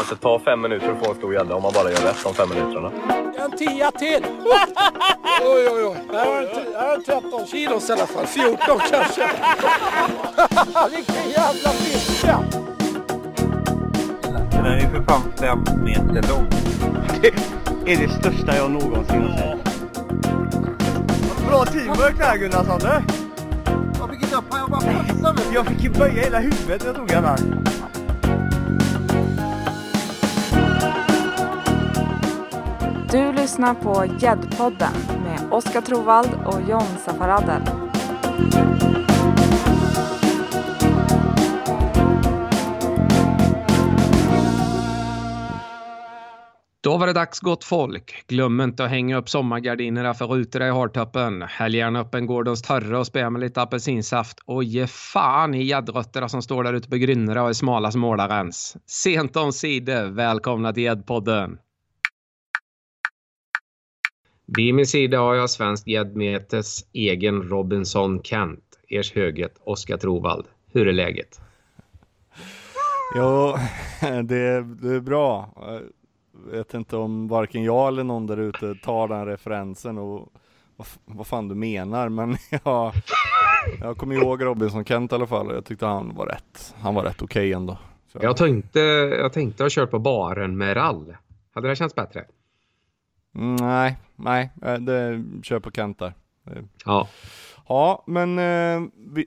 Man ska ta 5 minuter att få en stor gädda om man bara gör rätt om 5 minuterna. En 10 till! Oj. Här är 13 kilos i alla fall. 14 kanske. Vilken jävla fiska! Den är ju för fan 5 meter lång. Det är det största jag någonsin har sett. Bra teamwork där, Gunnar Sande. Jag fick inte upp här, jag bara passade mig. Jag fick ju böja hela huvudet när jag tog här. Du lyssnar på Jäddpodden med Oskar Trovald och John Safaradel. Då var det dags, gott folk. Glöm inte att hänga upp sommargardinerna för rutorna i Harttoppen. Häll gärna upp Engårdens tarre och spä med lite apelsinsaft. Och ge fan i jäddrötterna som står där ute på grynnorna och är smala som ålarens. Sent om sidor, välkomna till Jäddpodden. Vid min sida har jag svensk jäddmetes egen Robinson Kent. Ers höget, Oskar Trovald. Hur är läget? Jo, det är bra. Jag vet inte om varken jag eller någon där ute tar den referensen och vad fan du menar, men jag kommer ihåg Robinson Kent i alla fall och jag tyckte han var rätt. Han var rätt okej ändå. Så. Jag tänkte ha kört på baren med Rall. Hade det känts bättre? Nej, det kör på Kent där. Ja. Ja, men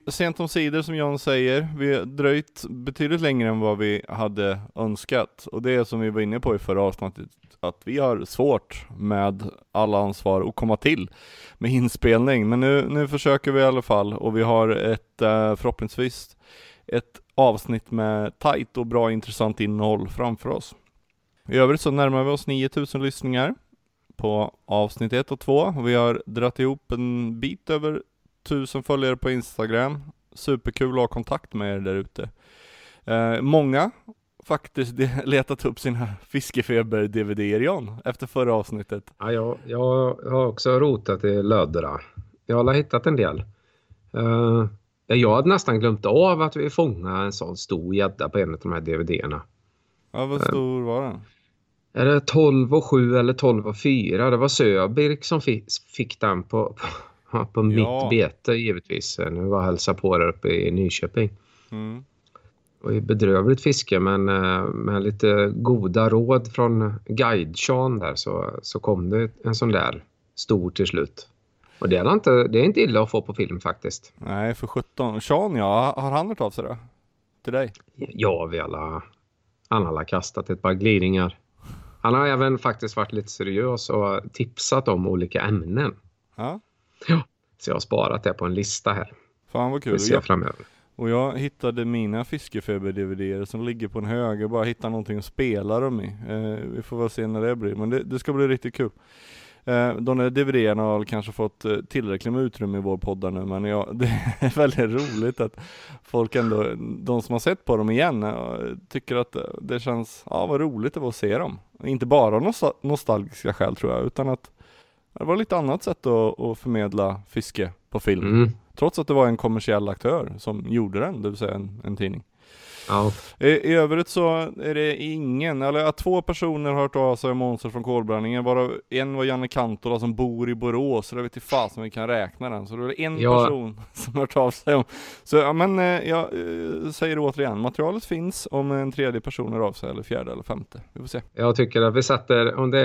sent om sidor som John säger, vi har dröjt betydligt längre än vad vi hade önskat. Och det är som vi var inne på i förra avsnittet, att vi har svårt med alla ansvar att komma till med inspelning. Men nu försöker vi i alla fall, och vi har ett förhoppningsvis ett avsnitt med tajt och bra intressant innehåll framför oss. I övrigt så närmar vi oss 9000 lyssningar på avsnitt 1 och 2. Vi har dratt ihop en bit över 1000 följare på Instagram. Superkul att ha kontakt med er där ute. Många faktiskt letat upp sina Fiskefeber-DVD-er, John, efter förra avsnittet. Ja, jag har också rotat i lödera. Jag har hittat en del. Jag hade nästan glömt av att vi fångade en sån stor gädda på en av de här DVD-erna. Ja, vad stor var den? Är det 12,7 eller 12,4? Det var Söbirk som fick den på mitt bete givetvis. Nu var jag hälsa på där uppe i Nyköping. Mm. Och bedrövligt fiske, men med lite goda råd från guide-Sean där så kom det en sån där stor till slut. Och det är inte illa att få på film faktiskt. Nej, för 17. Sean, har han hört av sig då? Till dig? Ja, han har kastat ett par glidningar. Han har även faktiskt varit lite seriös och tipsat om olika ämnen. Ja. Ja, så jag har sparat det på en lista här. Fan vad kul. Vi ser framöver. Och jag hittade mina Fiskefeber-DVD-er som ligger på en hög. Jag bara hittar någonting att spela dem i. Vi får väl se när det blir. Men det ska bli riktigt kul. De där DVD-erna har kanske fått tillräckligt med utrymme i vår podd nu. Men det är väldigt roligt att folk ändå, de som har sett på dem igen, tycker att det känns, ja, vad roligt det var att se dem. Inte bara nostalgiska skäl tror jag, utan att det var lite annat sätt att förmedla fiske på film. Mm. Trots att det var en kommersiell aktör som gjorde den, det vill säga en tidning. Ja. I övrigt så är det ingen, eller att 2 personer har hört av sig om Monster från kolbränningen. Bara en var Janne Kantor då, som bor i Borås, så det vet inte fan om vi kan räkna den. Så det är en person som har hört av sig om. Så ja, men jag säger återigen, materialet finns om en tredje person hör av sig, eller fjärde eller femte. Vi får se. Jag tycker att vi sätter, om det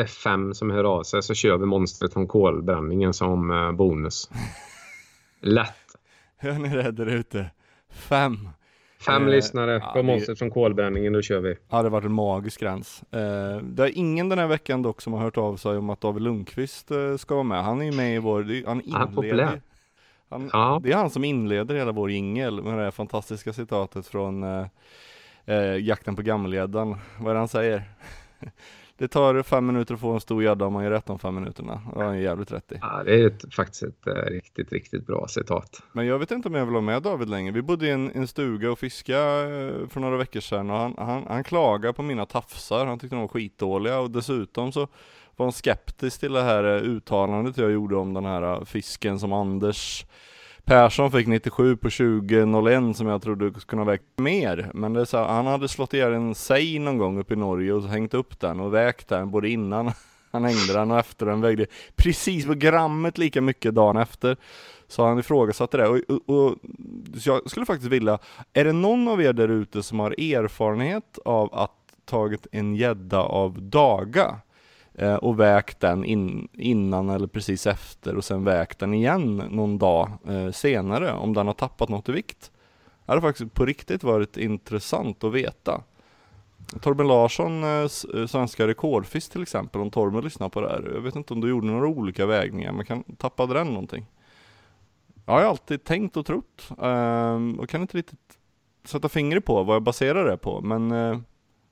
är 5 som hör av sig, så kör vi Monster från kolbränningen som bonus. Lätt. Hör ni det där ute? 5 lyssnare på Monster från kolbränningen, då kör vi. Ja, det har varit en magisk gräns. Det är ingen den här veckan dock som har hört av sig om att David Lundqvist ska vara med. Han är ju med i vår... Han inleder. Det är han som inleder hela vår jingel med det här fantastiska citatet från Jakten på Gamljädden. Vad är det han säger? Det tar 5 minuter att få en stor gädda om man gör rätt om 5 minuterna. Det är jävligt rätt i. Ja, det är faktiskt ett riktigt, riktigt bra citat. Men jag vet inte om jag vill ha med David längre. Vi bodde i en stuga och fiska för några veckor sedan. Och han klagade på mina tafsar. Han tyckte de var skitdåliga. Och dessutom så var han skeptisk till det här uttalandet jag gjorde om den här fisken som Anders Persson fick 97 på 20.01 som jag trodde kunde ha vägt mer. Men det så, han hade slått ihjäl en sej någon gång upp i Norge och hängt upp den och vägt den både innan han hängde den och efter den, vägde precis på grammet lika mycket dagen efter. Så han ifrågasatte det. Och jag skulle faktiskt vilja, är det någon av er där ute som har erfarenhet av att tagit en gädda av daga och vägt den innan eller precis efter och sen vägt den igen någon dag senare om den har tappat något i vikt? Det hade faktiskt på riktigt varit intressant att veta. Torben Larsson, svenska rekordfisk till exempel, om Torben lyssnar på det här. Jag vet inte om du gjorde några olika vägningar, men kan tappade den någonting? Jag har alltid tänkt och trott och kan inte riktigt sätta fingret på vad jag baserar det på, men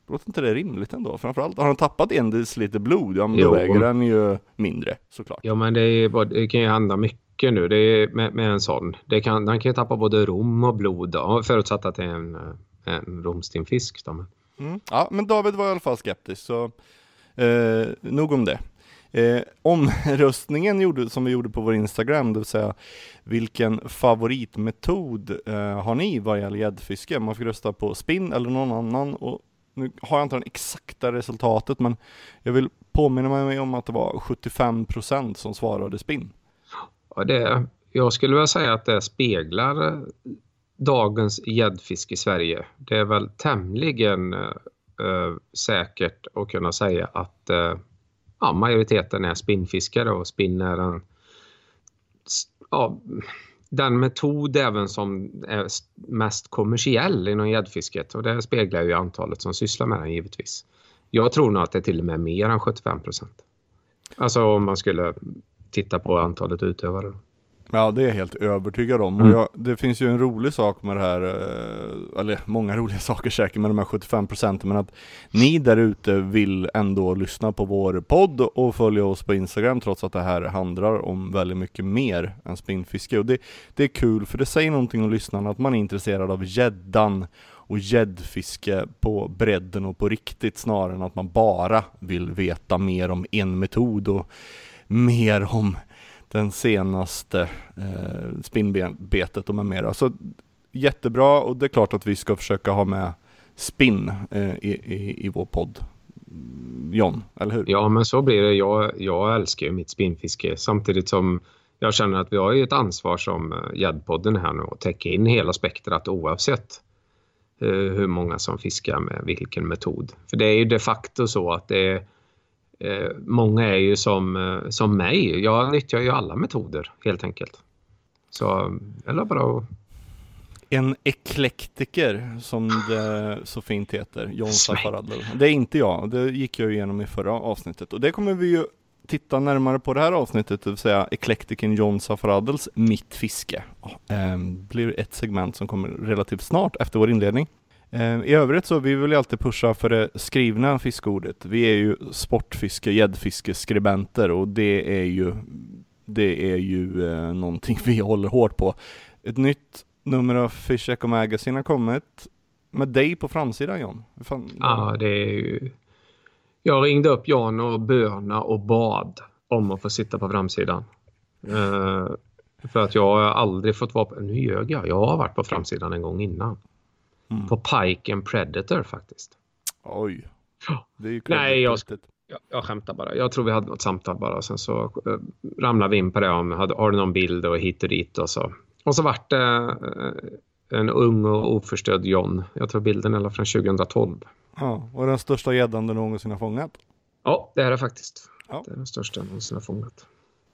låter inte det rimligt ändå? Framförallt har han tappat en lite blod, ja, men då väger den ju mindre såklart. Ja, men det kan ju handla mycket nu, det är med en sån. Han kan ju tappa både rom och blod då, förutsatt att det är en romstinfisk då. Mm. Ja, men David var i alla fall skeptisk, så nog om det. Omröstningen som vi gjorde på vår Instagram, det vill säga vilken favoritmetod har ni vad gäller gäddfiske? Man fick rösta på spinn eller någon annan, och nu har jag inte det exakta resultatet, men jag vill påminna mig om att det var 75% som svarade spinn. Ja, jag skulle vilja säga att det speglar dagens gäddfisk i Sverige. Det är väl tämligen säkert att kunna säga att majoriteten är spinnfiskare, och spinn är den metod även som är mest kommersiell inom gäddfisket, och det speglar ju antalet som sysslar med den givetvis. Jag tror nog att det är till och med mer än 75%. Alltså om man skulle titta på antalet utövare. Ja, det är jag helt övertygad om. Och det finns ju en rolig sak med det här, eller många roliga saker säkert med de här 75%, men att ni där ute vill ändå lyssna på vår podd och följa oss på Instagram, trots att det här handlar om väldigt mycket mer än spinnfiske. Och det är kul, för det säger någonting om lyssnarna att man är intresserad av gäddan och gäddfiske på bredden och på riktigt, snarare än att man bara vill veta mer om en metod och mer om den senaste spinnbetet och med mera. Så jättebra, och det är klart att vi ska försöka ha med spinn i vår podd. John, eller hur? Ja, men så blir det. Jag älskar ju mitt spinnfiske, samtidigt som jag känner att vi har ju ett ansvar som Jäddpodden här nu att täcka in hela spektrat, oavsett hur många som fiskar med vilken metod. För det är ju de facto så att det är många är ju som mig. Jag nyttjar ju alla metoder helt enkelt. Så eller bara en eklektiker, som det så fint heter, John Safaradel. Det är inte jag. Det gick jag igenom i förra avsnittet, och det kommer vi ju titta närmare på det här avsnittet, det vill säga eklektiken John Safaradels Mitt fiske. Blir ett segment som kommer relativt snart efter vår inledning. I övrigt så vill vi alltid pusha för det skrivna fiskordet. Vi är ju gäddfiskeskribenter, och det är ju någonting vi håller hårt på. Ett nytt nummer av Fiskeck och Magasin har kommit med dig på framsidan, John. Ja, det är ju... Jag ringde upp Jan och böna och bad om att få sitta på framsidan. För att jag har aldrig fått vara på... Nu ljög jag. Jag har varit på framsidan en gång innan. Mm. På Pike and Predator faktiskt. Oj. Det är ju jag skämtar bara. Jag tror vi hade något samtal bara, och sen så ramlade vi in på det om har du någon bild och hit och dit och så. Och så vart det en ung och oförstörd John. Jag tror bilden är från 2012. Ja, och den största gäddan du någonsin har fångat. Ja, det här är faktiskt. Ja. Det är den största jag någonsin har fångat.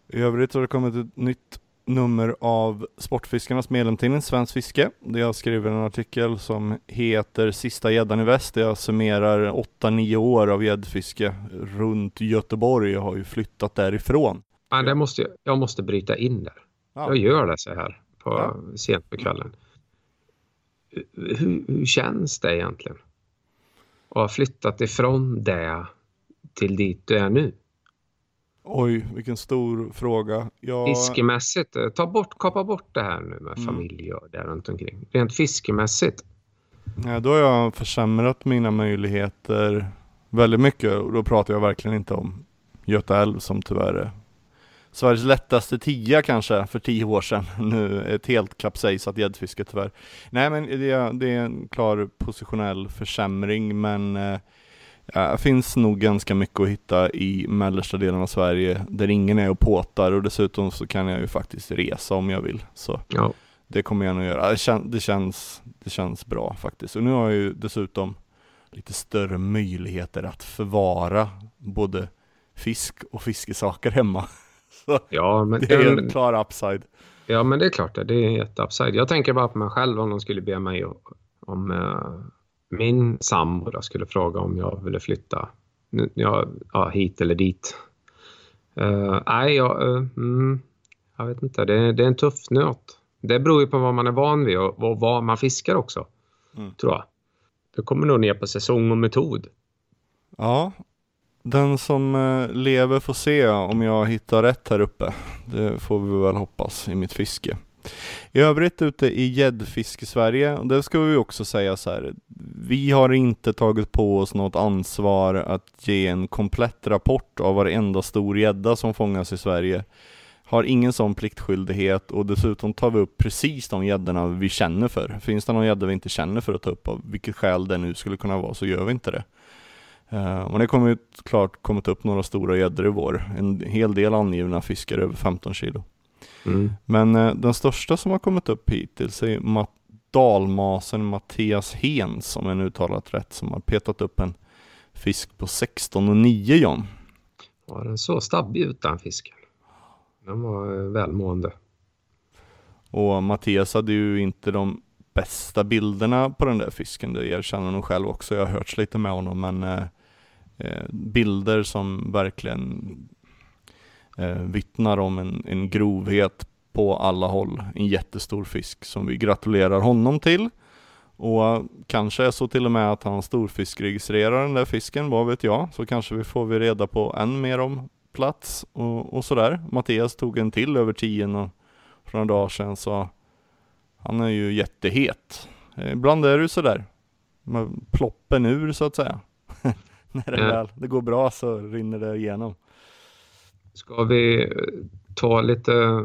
I övrigt så har det kommit ett nytt nummer av Sportfiskarnas medlem, Svensk Fiske. Där jag skriver en artikel som heter Sista gäddan i väst, där jag summerar 8-9 år av gäddfiske runt Göteborg. Jag har ju flyttat därifrån. Ja, jag måste bryta in där. Ja. Jag gör det så här sent på kvällen. Hur känns det egentligen? Och har flyttat ifrån det till dit du är nu? Oj, vilken stor fråga. Fiskemässigt, kapa bort det här nu med familj och där runt omkring. Rent fiskemässigt. Ja, då har jag försämrat mina möjligheter väldigt mycket, och då pratar jag verkligen inte om Göta älv som tyvärr är Sveriges lättaste 10 kanske för 10 år sedan. Nu ett helt kapsejsat gäddfiske tyvärr. Nej, men det är en klar positionell försämring, men finns nog ganska mycket att hitta i mellersta delen av Sverige där ingen är och påtar, och dessutom så kan jag ju faktiskt resa om jag vill. Så ja, det kommer jag nog göra. Det känns bra faktiskt. Och nu har jag ju dessutom lite större möjligheter att förvara både fisk och fiskesaker hemma. Så ja, men det är en klar upside. Ja, men det är klart det är ett upside. Jag tänker bara på mig själv om de skulle be mig om min sambo skulle fråga om jag ville flytta hit eller dit. Jag vet inte. Det är en tuff nöt. Det beror ju på vad man är van vid och vad man fiskar också, tror jag. Det kommer nog ner på säsong och metod. Ja, den som lever får se om jag hittar rätt här uppe. Det får vi väl hoppas i mitt fiske. I övrigt ute i gäddfiske i Sverige, och det ska vi också säga så här, vi har inte tagit på oss något ansvar att ge en komplett rapport av varenda stor gädda som fångas i Sverige. Har ingen sån pliktskyldighet, och dessutom tar vi upp precis de gäddorna vi känner för. Finns det någon gädda vi inte känner för att ta upp av vilket skäl det nu skulle kunna vara, så gör vi inte det. Men det kommer ju klart kommit upp några stora gäddor i vår. En hel del angivna fiskare över 15 kilo. Mm. Men den största som har kommit upp hittills är dalmasen Mattias Hens, som är uttalat rätt, som har petat upp en fisk på 16,9 John. Var den så stabbig utan fisken? Den var välmående. Och Mattias hade ju inte de bästa bilderna på den där fisken. Det erkänner nog själv också. Jag har hört lite med honom. Men bilder som verkligen vittnar om en grovhet på alla håll. En jättestor fisk som vi gratulerar honom till. Och kanske är så till och med att han storfiskregistrerar den där fisken. Vad vet jag. Så kanske vi får vi reda på än mer om plats och sådär. Mattias tog en till över 10 och för några dagar sedan, så han är ju jättehet. Ibland är det så där. Man ploppen ur så att säga. När det går bra så rinner det igenom. Ska vi ta lite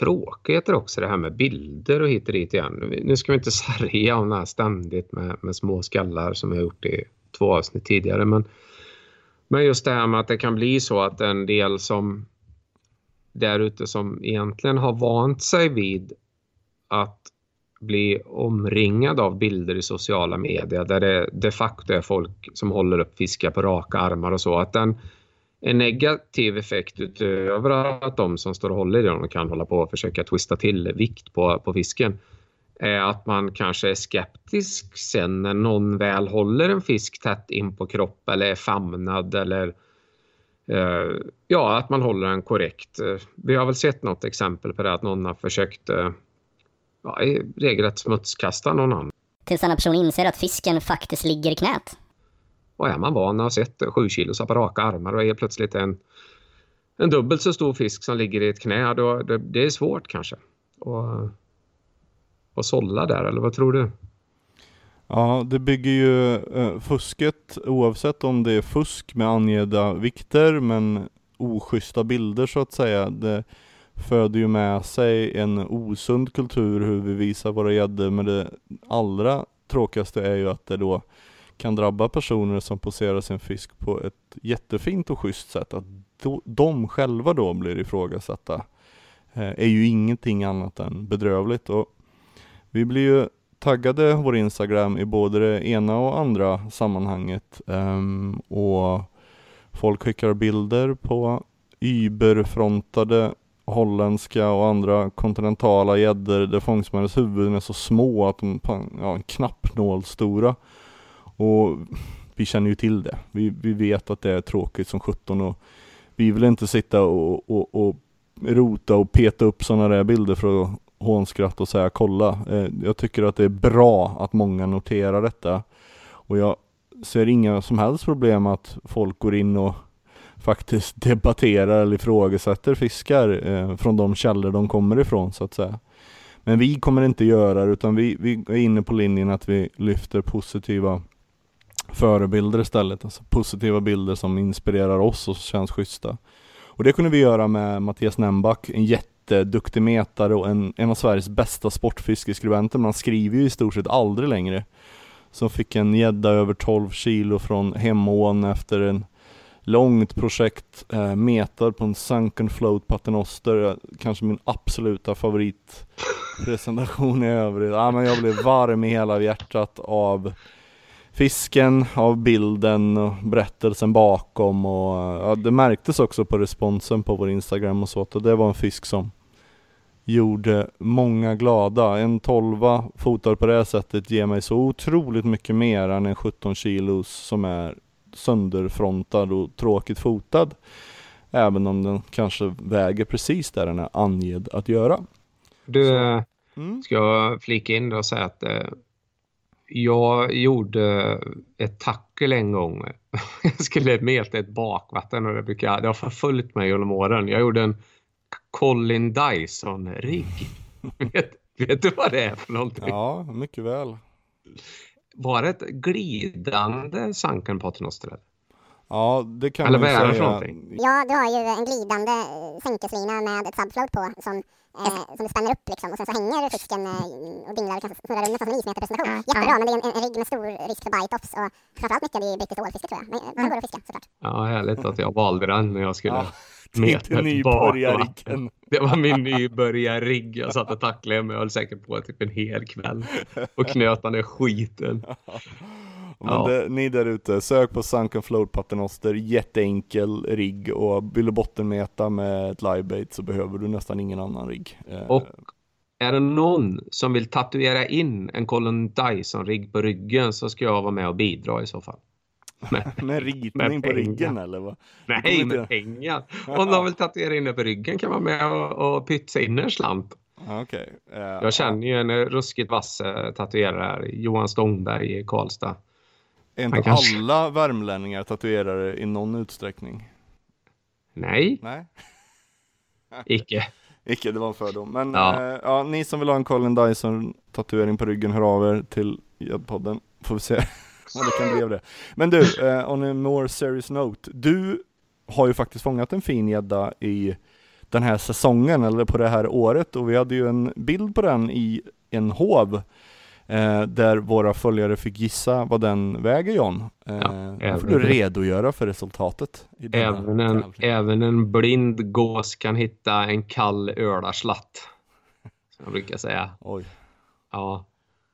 tråkigheter också, det här med bilder och hit och dit igen. Nu ska vi inte sarga om det här ständigt med små skallar som jag gjort i 2 avsnitt tidigare, men just det här med att det kan bli så att en del som där ute som egentligen har vant sig vid att bli omringad av bilder i sociala medier där det de facto är folk som håller upp fiskar på raka armar och så, att en negativ effekt utöver att de som står och håller i dem kan hålla på och försöka twista till vikt på fisken, är att man kanske är skeptisk sen när någon väl håller en fisk tätt in på kropp eller är famnad eller att man håller den korrekt. Vi har väl sett något exempel på det, att någon har försökt regelrätt smutskasta någon annan. Tills en person inser att fisken faktiskt ligger i knät. Och är man van att ha sett 7 kilos på raka armar och är plötsligt en dubbelt så stor fisk som ligger i ett knä, då det är svårt kanske att sålla där, eller vad tror du? Ja, det bygger ju fusket, oavsett om det är fusk med angivna vikter men oschyssta bilder så att säga. Det föder ju med sig en osund kultur hur vi visar våra gäddor, men det allra tråkigaste är ju att det då kan drabba personer som poserar sin fisk på ett jättefint och schysst sätt, att de själva då blir ifrågasatta är ju ingenting annat än bedrövligt. Och vi blir ju taggade vår Instagram i både det ena och andra sammanhanget, och folk skickar bilder på überfrontade holländska och andra kontinentala gäddor där fångstmännens huvuden är så små att de en knappnål stora. Och vi känner ju till det. Vi vet att det är tråkigt som 17, och vi vill inte sitta och rota och peta upp sådana där bilder för att hånskratta och säga kolla. Jag tycker att det är bra att många noterar detta, och jag ser inga som helst problem att folk går in och faktiskt debatterar eller ifrågasätter fiskar från de källor de kommer ifrån så att säga. Men vi kommer inte göra det, utan vi är inne på linjen att vi lyfter positiva förebilder istället. Alltså positiva bilder som inspirerar oss och känns schyssta. Och det kunde vi göra med Mattias Nemback, en jätteduktig metare och en av Sveriges bästa sportfiskeskribenter. Man skriver ju i stort sett aldrig längre. Som fick en gädda över 12 kilo från Hemån efter en långt projekt, metar på en sunken float paternoster. Kanske min absoluta favoritpresentation i övrigt. Ja, men jag blev varm i hela hjärtat av fisken, av bilden och berättelsen bakom. Och, ja, det märktes också på responsen på vår Instagram och så. Och det var en fisk som gjorde många glada. En 12 fotar på det sättet ger mig så otroligt mycket mer än en 17 kilos som är sönderfrontad och tråkigt fotad, även om den kanske väger precis där den är angedd att göra. Ska jag flika in och säga att jag gjorde ett tackel en gång. Jag skulle mäta ett bakvatten och det har förföljt mig genom åren. Jag gjorde en Colin Dyson-rigg. vet du vad det är för någonting? Ja, mycket väl. Var det ett glidande sunken paternoster? Ja, det kan man säga. Ja, du har ju en glidande sänkeslina med ett subfloat på som du spänner upp liksom, och sen så hänger fisken och dinglar och kanske snurrar runt nästan en ismeter presentation. Jättebra, men det är en rigg med stor risk för bite-offs och framförallt mycket i brittiskt ålfiske tror jag. Men där går det att fiska såklart. Ja, härligt att jag valde den när jag skulle meta ett bakvatten. Det var min nybörjarrigg. Jag satt och tacklade men jag höll säkert på typ en hel kväll och knötade skiten. Men ni där ute, sök på sunken float paternoster, jätteenkel rigg, och vill du bottenmeta med ett livebait så behöver du nästan ingen annan rigg. Och är det någon som vill tatuera in en Colin Dyson-rigg på ryggen så ska jag vara med och bidra i så fall. Med ritning på ryggen eller vad? Nej, med pengar. Om de vill tatuera in det på ryggen kan man med och pytsa in en slant. Okay. Jag känner ju en ruskigt vass tatuerare, Johan Stångberg i Karlstad. Är inte alla värmlänningar tatuerare i någon utsträckning? Nej. Icke, det var en fördom. Men ni som vill ha en Colin Dyson-tatuering på ryggen, hör av er till Jäddpodden. Får vi se vad det kan bli av det. Men du, on a more serious note. Du har ju faktiskt fångat en fin gädda i den här säsongen, eller på det här året. Och vi hade ju en bild på den i en hov. Där våra följare fick gissa vad den väger, John. Får du redogöra för resultatet? Även en blind gås kan hitta en kall ölarslatt. Som jag brukar säga. Oj. Ja.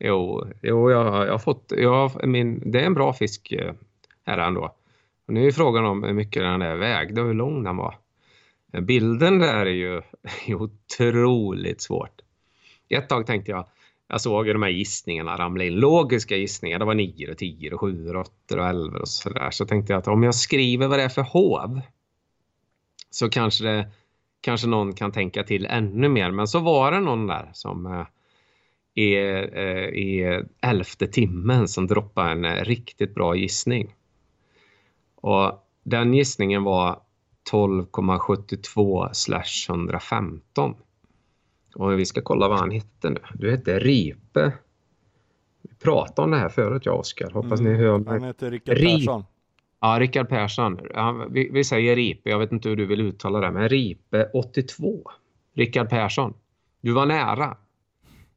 Jo jag har fått... det är en bra fisk här ändå. Och nu är frågan om hur mycket den där vägde och hur lång den var. Bilden där är ju otroligt svårt. Ett tag tänkte jag såg de här gissningarna ramla in. Logiska gissningar, det var 9, 10, 7, 8, 11 och sådär. Så tänkte jag att om jag skriver vad det är för hov så kanske någon kan tänka till ännu mer. Men så var det någon där som i 11:e timmen som droppade en riktigt bra gissning. Och den gissningen var 12,72/115. Och vi ska kolla vad han hittar nu. Du heter Ripe. Vi pratade om det här förut, jag och Oskar. Hoppas ni hör mig. Han heter Rickard Persson. Ja, Rickard Persson. Vi säger Ripe. Jag vet inte hur du vill uttala det. Men Ripe 82. Rickard Persson. Du var nära.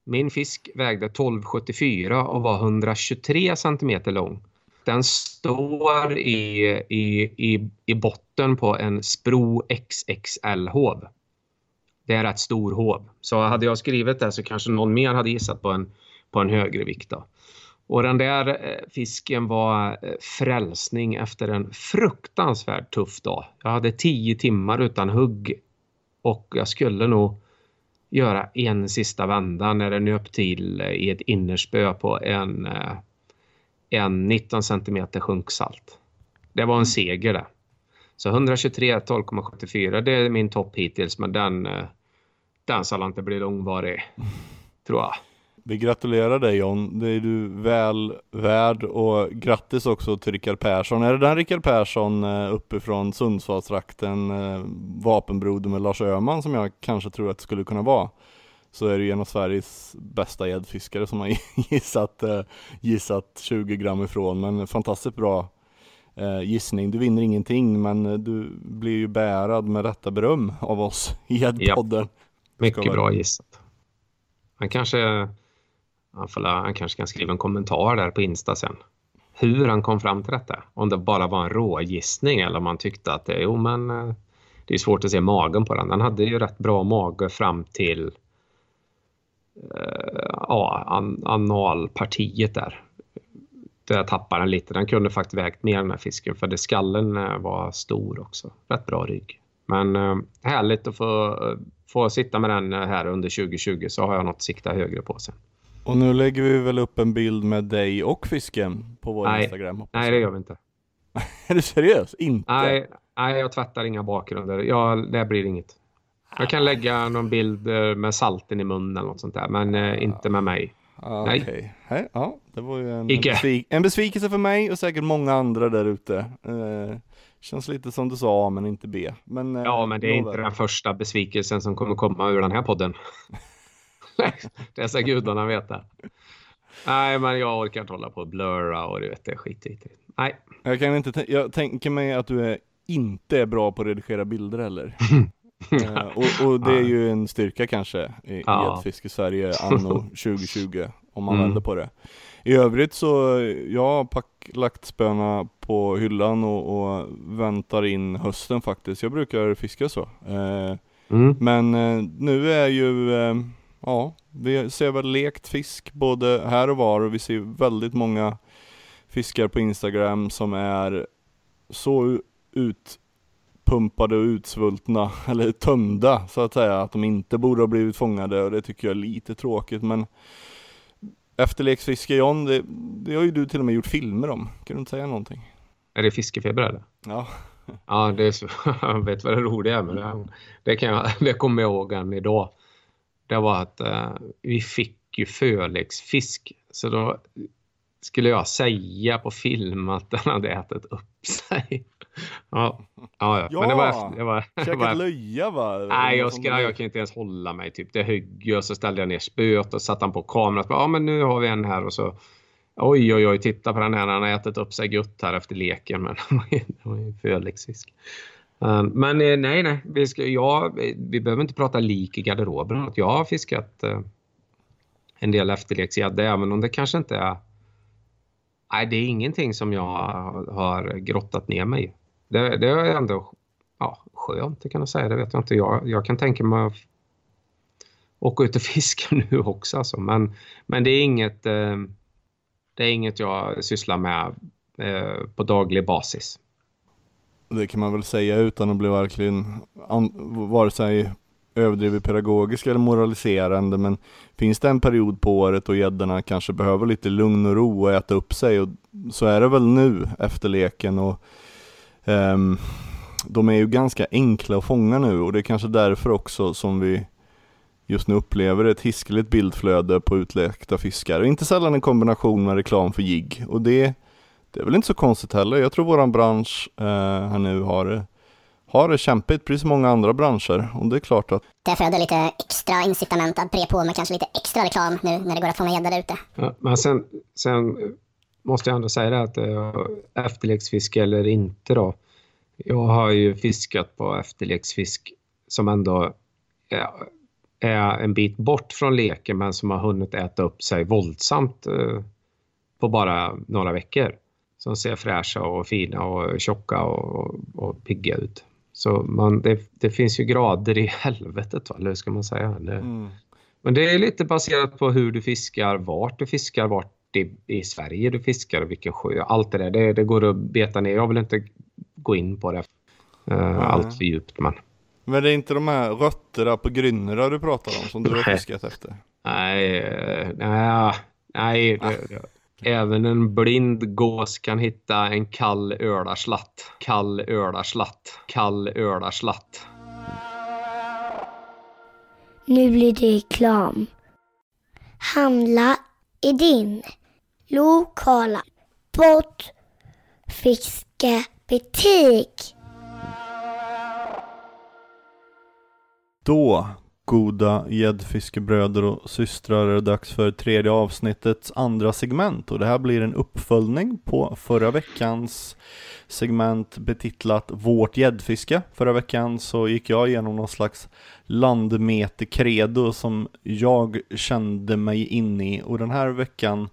Min fisk vägde 12,74 och var 123 cm lång. Den står i botten på en Spro XXL-hov. Det är rätt stor hov. Så hade jag skrivit det så kanske någon mer hade gissat på en högre vikt då. Och den där fisken var frälsning efter en fruktansvärt tuff dag. Jag hade 10 timmar utan hugg. Och jag skulle nog göra en sista vända när den nöp till i ett innerspö på en 19 cm sjunksalt. Det var en seger där. Så 123, 12,74, det är min topp hittills, men den ska inte bli långvarig, tror jag. Vi gratulerar dig, John, det är du väl värd, och grattis också till Rickard Persson. Är det den Rickard Persson uppifrån Sundsvallstrakten, vapenbroder med Lars Öhman, som jag kanske tror att det skulle kunna vara? Så är det ju en av Sveriges bästa gäddfiskare som har gissat 20 gram ifrån, men fantastiskt bra gissning. Du vinner ingenting, men du blir ju bärad med rätta beröm av oss i Jäddpodden. Yep. Mycket bra gissat. Han kanske kan skriva en kommentar där på Insta sen. Hur han kom fram till detta. Om det bara var en rågissning eller om han tyckte att det är svårt att se magen på den. Han hade ju rätt bra mage fram till analpartiet där. Där tappade han lite. Den kunde faktiskt vägt mer den här fisken för det skallen var stor också. Rätt bra rygg. Men härligt att få sitta med den här under 2020, så har jag något att sikta högre på sen. Och nu lägger vi väl upp en bild med dig och fisken på vår Instagram. Nej, det gör vi inte. Är du seriös? Inte? Nej, jag tvättar inga bakgrunder. Det blir inget. Jag kan lägga någon bild med salten i munnen eller något sånt där, men inte med mig. Okej. Okay. Hey, ja, det var ju en besvikelse för mig och säkert många andra där ute. Känns lite som du sa, men inte B. Men, men det är inte den första besvikelsen som kommer komma ur den här podden. Det ska gudarna veta. Nej, men jag orkar inte hålla på och blurra och du vet, det är skitigt. Nej. Jag tänker mig att du inte är bra på att redigera bilder heller. Och det är ju en styrka kanske i Jäddfiske Sverige anno 2020 om man vänder på det. I övrigt så jag har lagt spöna på hyllan och väntar in hösten faktiskt. Jag brukar fiska så. Men nu är ju vi ser väl lekt fisk både här och var, och vi ser väldigt många fiskar på Instagram som är så utpumpade och utsvultna eller tömda så att säga, att de inte borde ha blivit fångade, och det tycker jag är lite tråkigt. Men efterleksfiske, John, det har ju du till och med gjort filmer om. Kan du inte säga någonting? Är det Fiskefeber eller? Ja. Ja, det är så, jag vet vad det roliga är, men det kommer jag ihåg än idag. Det var att vi fick ju förleksfisk, så då skulle jag säga på film att den hade ätit upp sig. Ja. Men det var käkat löja, va? Nej, jag kan inte ens hålla mig typ. Det högg och så ställde jag ner spöet och satte han på kameran. Ja, men nu har vi en här, och så oj, titta på den här, han har ätit upp sig gott här efter leken, men det var ju förleksfisk. Men nej, vi behöver inte prata lik i garderoben. Jag har fiskat en del efterleksgädda, även om det kanske inte är... Nej, det är ingenting som jag har grottat ner mig i. Det är ändå skönt, det kan jag säga. Det vet jag inte. Jag kan tänka mig att åka ut och fiska nu också. Alltså. Men det är inget jag sysslar med på daglig basis. Det kan man väl säga utan att bli verkligen vare sig överdrivet pedagogisk eller moraliserande, men finns det en period på året och gäddorna kanske behöver lite lugn och ro och äta upp sig, och så är det väl nu efter leken, och de är ju ganska enkla att fånga nu, och det är kanske därför också som vi just nu upplever ett hiskeligt bildflöde på utlekta fiskar, och inte sällan en kombination med reklam för jigg, och det är väl inte så konstigt heller. Jag tror våran bransch här nu har det kämpigt, precis som många andra branscher. Och det är klart att... Därför är det lite extra incitament att bre på med kanske lite extra reklam nu när det går att fånga gädda där ute. Ja, men sen måste jag ändå säga det att efterleksfiske eller inte då. Jag har ju fiskat på efterleksfisk som ändå är en bit bort från leken, men som har hunnit äta upp sig våldsamt på bara några veckor. Som ser fräscha och fina och tjocka och pigga ut. Så det finns ju grader i helvetet, eller hur ska man säga? Men det är lite baserat på hur du fiskar, vart du fiskar, vart i Sverige du fiskar och vilken sjö. Allt det där, det går att beta ner. Jag vill inte gå in på det allt för djupt. Men det är inte de här rötterna på Grynnerna du pratar om som du har fiskat efter? Nej. Även en blind gås kan hitta en kall ölarslatt. Kall ölarslatt. Kall ölarslatt. Nu blir det reklam. Handla i din lokala sportfiskebutik. Då goda gäddfiskebröder och systrar, är det dags för tredje avsnittets andra segment, och det här blir en uppföljning på förra veckans segment betitlat Vårt gäddfiske. Förra veckan så gick jag igenom någon slags landmeterkredo som jag kände mig in i, och den här veckan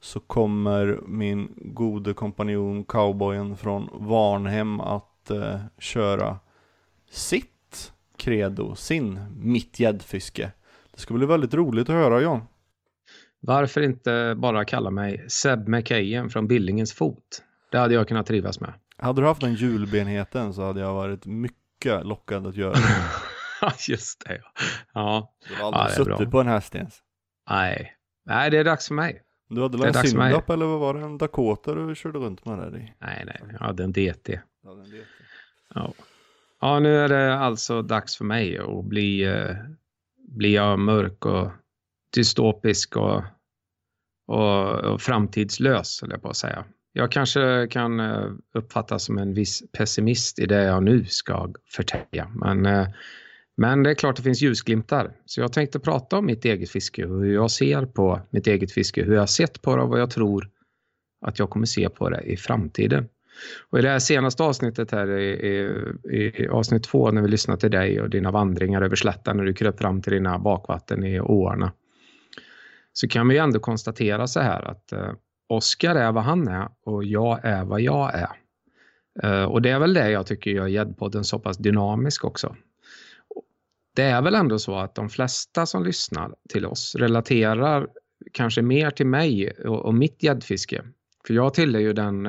så kommer min gode kompanjon cowboyen från Varnhem att köra sitt credo, mitt gäddfiske. Det ska bli väldigt roligt att höra, John. Varför inte bara kalla mig Seb McKayen från Billingens fot? Det hade jag kunnat trivas med. Hade du haft den julbenheten så hade jag varit mycket lockad att göra det. Just det, ja. Du har aldrig suttit bra på en häst ens. Nej, det är dags för mig. Du hade väl en syndapp eller vad var det? En Dakota du körde runt med där i? Nej, jag hade en DT. Ja. Ja, nu är det alltså dags för mig att bli jag mörk och dystopisk och framtidslös, eller jag bara säga. Jag kanske kan uppfattas som en viss pessimist i det jag nu ska förtälja. Men det är klart det finns ljusglimtar. Så jag tänkte prata om mitt eget fiske, hur jag ser på mitt eget fiske, hur jag har sett på det och vad jag tror att jag kommer se på det i framtiden. Och i det här senaste avsnittet här, i avsnitt 2, när vi lyssnade till dig och dina vandringar över slättan när du kröp fram till dina bakvatten i åarna, så kan vi ändå konstatera så här att Oskar är vad han är och jag är vad jag är. Och det är väl det jag tycker gör Jäddpodden så pass dynamisk också. Det är väl ändå så att de flesta som lyssnar till oss relaterar kanske mer till mig och mitt gäddfiske. För jag tillhör ju den...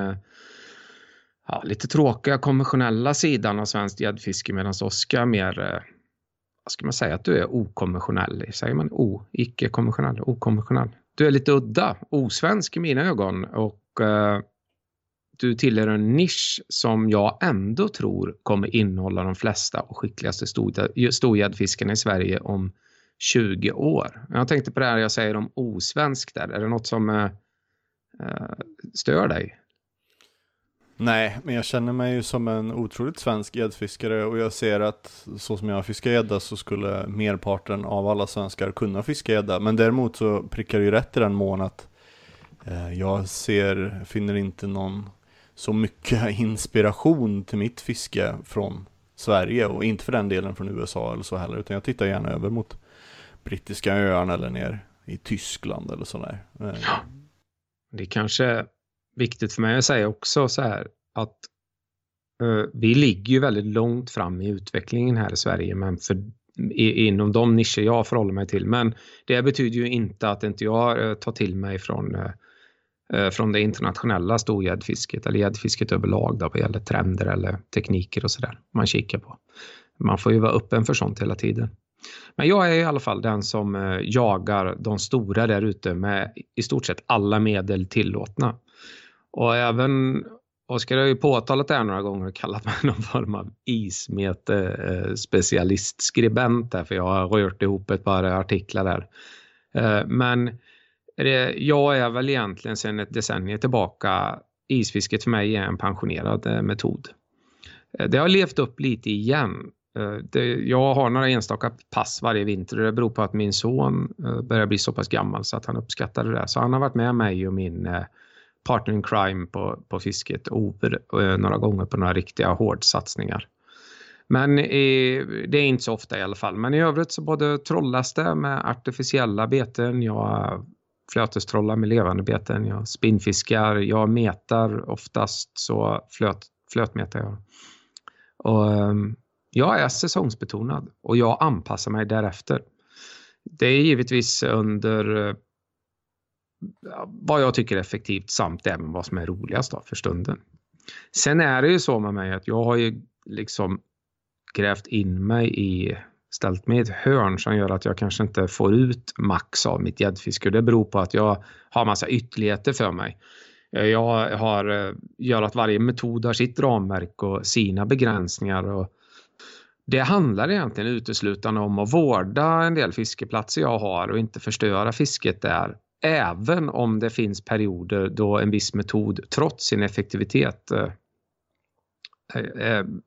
lite tråkiga konventionella sidan av svenskt gäddfiske, medan Oskar mer, vad ska man säga, att du är okonventionell. Säger man icke-konventionell, okonventionell. Du är lite udda, osvensk i mina ögon, och du tillhör en nisch som jag ändå tror kommer innehålla de flesta och skickligaste storgäddfiskarna i Sverige om 20 år. Jag tänkte på det här jag säger om osvensk där. Är det något som stör dig? Nej, men jag känner mig ju som en otroligt svensk gäddfiskare, och jag ser att så som jag fiskar gädda så skulle merparten av alla svenskar kunna fiska gädda. Men däremot så prickar det ju rätt i den mån att jag finner inte någon så mycket inspiration till mitt fiske från Sverige, och inte för den delen från USA eller så heller, utan jag tittar gärna över mot brittiska öarna eller ner i Tyskland eller sådär. Ja, det kanske... Viktigt för mig att säga också så här att vi ligger ju väldigt långt fram i utvecklingen här i Sverige, men inom de nischer jag förhåller mig till. Men det betyder ju inte att inte jag tar till mig från det internationella storgäddfisket eller gäddfisket överlag då, vad gäller trender eller tekniker och sådär man kikar på. Man får ju vara öppen för sånt hela tiden. Men jag är i alla fall den som jagar de stora där ute med i stort sett alla medel tillåtna. Och även Oskar har ju påtalat det här några gånger och kallat mig någon form av ismete-specialistskribent där, för jag har rört ihop ett par artiklar där. Men jag är väl egentligen sedan ett decennium tillbaka, isfisket för mig är en pensionerad metod. Det har levt upp lite igen. Jag har några enstaka pass varje vinter, och det beror på att min son börjar bli så pass gammal så att han uppskattar det där. Så han har varit med mig och min... partner in crime på fisket över några gånger på några riktiga hårdsatsningar. Men det är inte så ofta i alla fall. Men i övrigt så både trollas det med artificiella beten. Jag flötestrollar med levande beten. Jag spinnfiskar. Jag metar oftast, så flötmetar jag. Och jag är säsongsbetonad och jag anpassar mig därefter. Det är givetvis under... vad jag tycker är effektivt samt även vad som är roligast då för stunden. Sen är det ju så med mig att jag har ju liksom grävt in mig ställt mig i ett hörn som gör att jag kanske inte får ut max av mitt gäddfiske. Det beror på att jag har massa ytterligheter för mig. Jag har gör att varje metod har sitt ramverk och sina begränsningar, och det handlar egentligen uteslutande om att vårda en del fiskeplatser jag har och inte förstöra fisket där. Även om det finns perioder då en viss metod trots sin effektivitet,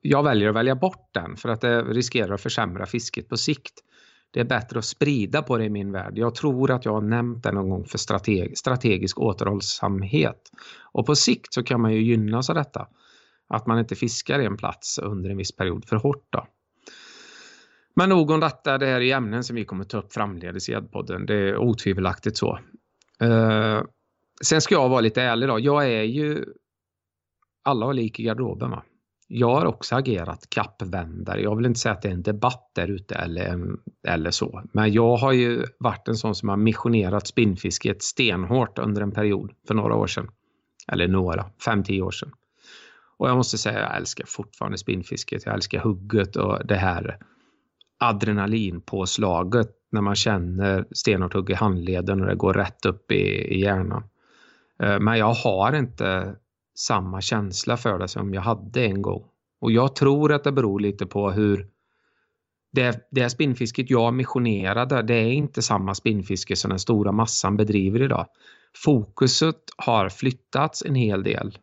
jag väljer att välja bort den för att det riskerar att försämra fisket på sikt. Det är bättre att sprida på det i min värld. Jag tror att jag har nämnt det någon gång för strategisk återhållsamhet. Och på sikt så kan man ju gynnas av detta. Att man inte fiskar i en plats under en viss period för hårt då. Men nog om detta, det här är ämnen som vi kommer ta upp framledes i Jäddpodden. Det är otvivelaktigt så. Sen ska jag vara lite ärlig då. Jag är ju... Alla har lik i garderoben va? Jag har också agerat kappvändare. Jag vill inte säga att det är en debatt där ute eller så. Men jag har ju varit en sån som har missionerat spinnfisket stenhårt under en period för några år sedan. Eller 5-10 år sedan. Och jag måste säga jag älskar fortfarande spinnfisket. Jag älskar hugget och det här adrenalinpåslaget när man känner stenhårt hugg i handleden och det går rätt upp i hjärnan. Men jag har inte samma känsla för det som jag hade en gång. Och jag tror att det beror lite på hur det spinnfisket jag missionerade, det är inte samma spinnfiske som den stora massan bedriver idag. Fokuset har flyttats en hel del.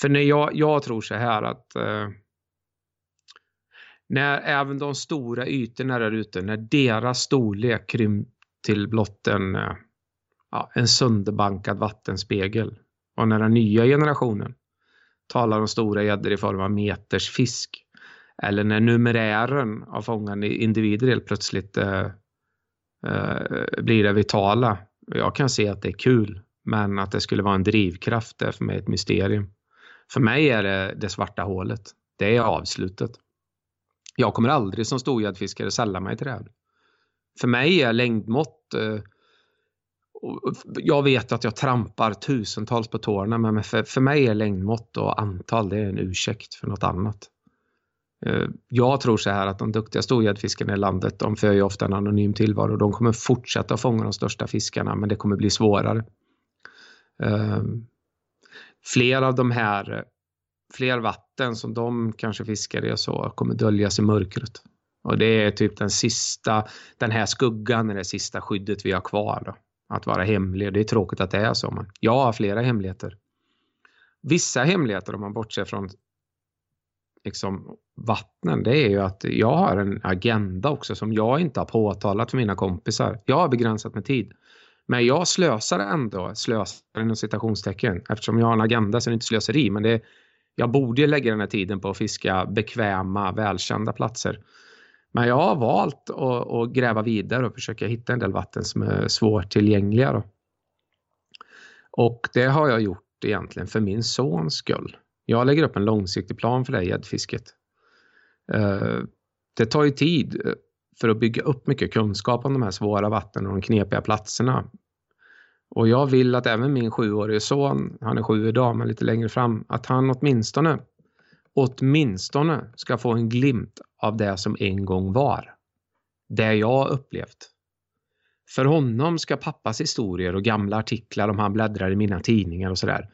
För när jag tror så här att när även de stora ytorna där ute, när deras storlek krympt till blott en sönderbankad vattenspegel. Och när den nya generationen talar om stora gäddor i form av meters fisk. Eller när numerären av fångande individer helt plötsligt blir det vitala. Jag kan se att det är kul. Men att det skulle vara en drivkraft är för mig ett mysterium. För mig är det svarta hålet. Det är avslutet. Jag kommer aldrig som storgäddfiskare sälja mig till det här. För mig är längdmått... Jag vet att jag trampar tusentals på tårna, men för mig är längdmått och antal det är en ursäkt för något annat. Jag tror så här att de duktiga storgäddfiskarna i landet, de för ju ofta en anonym tillvaro och de kommer fortsätta fånga de största fiskarna, men det kommer bli svårare. Fler vatten som de kanske fiskar i och så kommer döljas i mörkret. Och det är typ den här skuggan är det sista skyddet vi har kvar då. Att vara hemlig, det är tråkigt att det är så. Men jag har flera hemligheter. Vissa hemligheter om man bortser från liksom, vattnen. Det är ju att jag har en agenda också som jag inte har påtalat för mina kompisar. Jag har begränsat med tid. Men jag slösar inom citationstecken. Eftersom jag har en agenda så är det inte slöseri. Men jag borde lägga den här tiden på att fiska bekväma, välkända platser. Men jag har valt att gräva vidare och försöka hitta en del vatten som är svårtillgängliga. Då. Och det har jag gjort egentligen för min sons skull. Jag lägger upp en långsiktig plan för det här gäddfisket. Det tar ju tid för att bygga upp mycket kunskap om de här svåra vatten och de knepiga platserna. Och jag vill att även min 7-årige son, han är 7 idag men lite längre fram, att han åtminstone ska få en glimt av det som en gång var. Det jag upplevt. För honom ska pappas historier och gamla artiklar om han bläddrar i mina tidningar och sådär.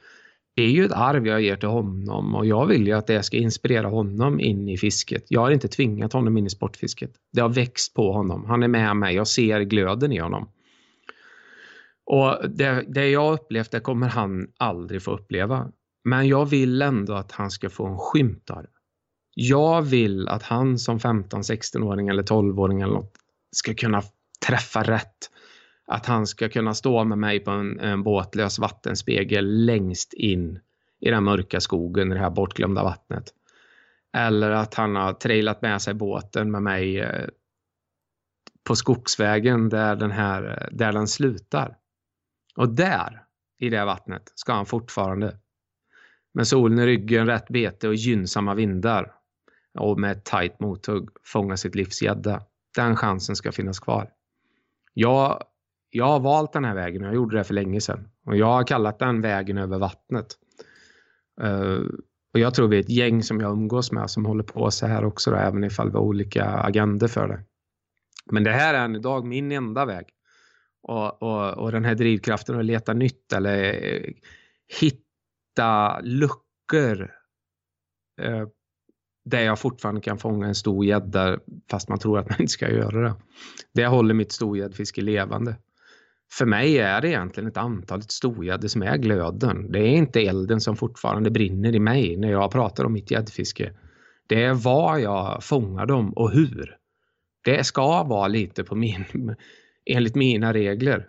Det är ju ett arv jag ger till honom och jag vill ju att det ska inspirera honom in i fisket. Jag har inte tvingat honom in i sportfisket. Det har växt på honom. Han är med mig. Jag ser glöden i honom. Och det jag upplevt, det kommer han aldrig få uppleva. Men jag vill ändå att han ska få en skymt av det. Jag vill att han som 15, 16-åring eller 12-åring eller något ska kunna träffa rätt. Att han ska kunna stå med mig på en båtlös vattenspegel längst in i den mörka skogen i det här bortglömda vattnet. Eller att han har trailat med sig båten med mig på skogsvägen där den slutar. Och där, i det vattnet, ska han fortfarande... Med solen i ryggen, rätt bete och gynnsamma vindar och med ett tajt mothugg fånga sitt livs gädda. Den chansen ska finnas kvar. Jag har valt den här vägen och jag gjorde det för länge sedan. Och jag har kallat den vägen över vattnet. Och jag tror vi är ett gäng som jag umgås med som håller på så här också. Då, även ifall vi har olika agender för det. Men det här är idag min enda väg. Och den här drivkraften att leta nytt eller hitta luckor där jag fortfarande kan fånga en stor gädda fast man tror att man inte ska göra det. Det håller mitt storgäddfiske levande. För mig är det egentligen ett antal storgäddor som är glöden. Det är inte elden som fortfarande brinner i mig när jag pratar om mitt gäddfiske. Det är vad jag fångar dem och hur. det ska vara lite på enligt mina regler.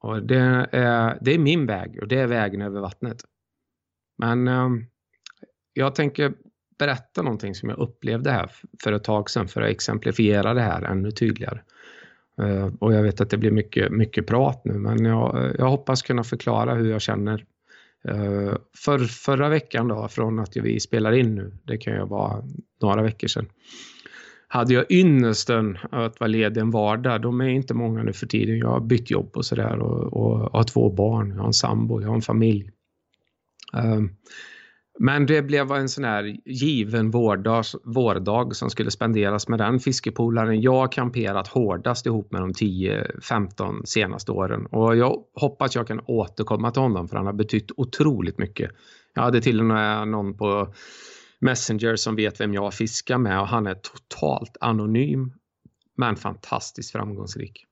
Och det är min väg och det är vägen över vattnet. Men jag tänker berätta någonting som jag upplevde här för ett tag sedan för att exemplifiera det här ännu tydligare. Och jag vet att det blir mycket, mycket prat nu, men jag hoppas kunna förklara hur jag känner. Förra veckan då, från att vi spelar in nu, det kan ju vara några veckor sedan, hade jag ynnesten att vara ledig en vardag. De är inte många nu för tiden. Jag har bytt jobb och sådär och har 2 barn, jag har en sambo, jag har en familj. Men det blev en sån här given vårdag som skulle spenderas med den fiskepolaren jag kamperat hårdast ihop med de 10-15 senaste åren. Och jag hoppas jag kan återkomma till honom, för han har betytt otroligt mycket. Jag hade till och med någon på Messenger som vet vem jag fiskar med, och han är totalt anonym men fantastiskt framgångsrik.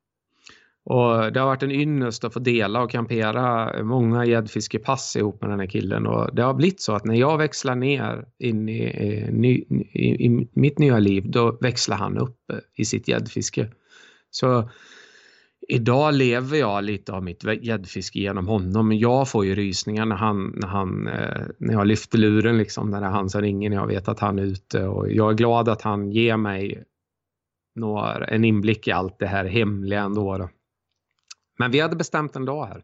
Och det har varit en ynnest att få dela och kampera många gäddfiskepass ihop med den här killen. Och det har blivit så att när jag växlar ner in i mitt nya liv, då växlar han upp i sitt gäddfiske. Så idag lever jag lite av mitt gäddfiske genom honom. Men jag får ju rysningar när jag lyfter luren, liksom, när det är han som ringer, när jag vet att han är ute. Och jag är glad att han ger mig en inblick i allt det här hemliga ändå då. Men vi hade bestämt en dag här.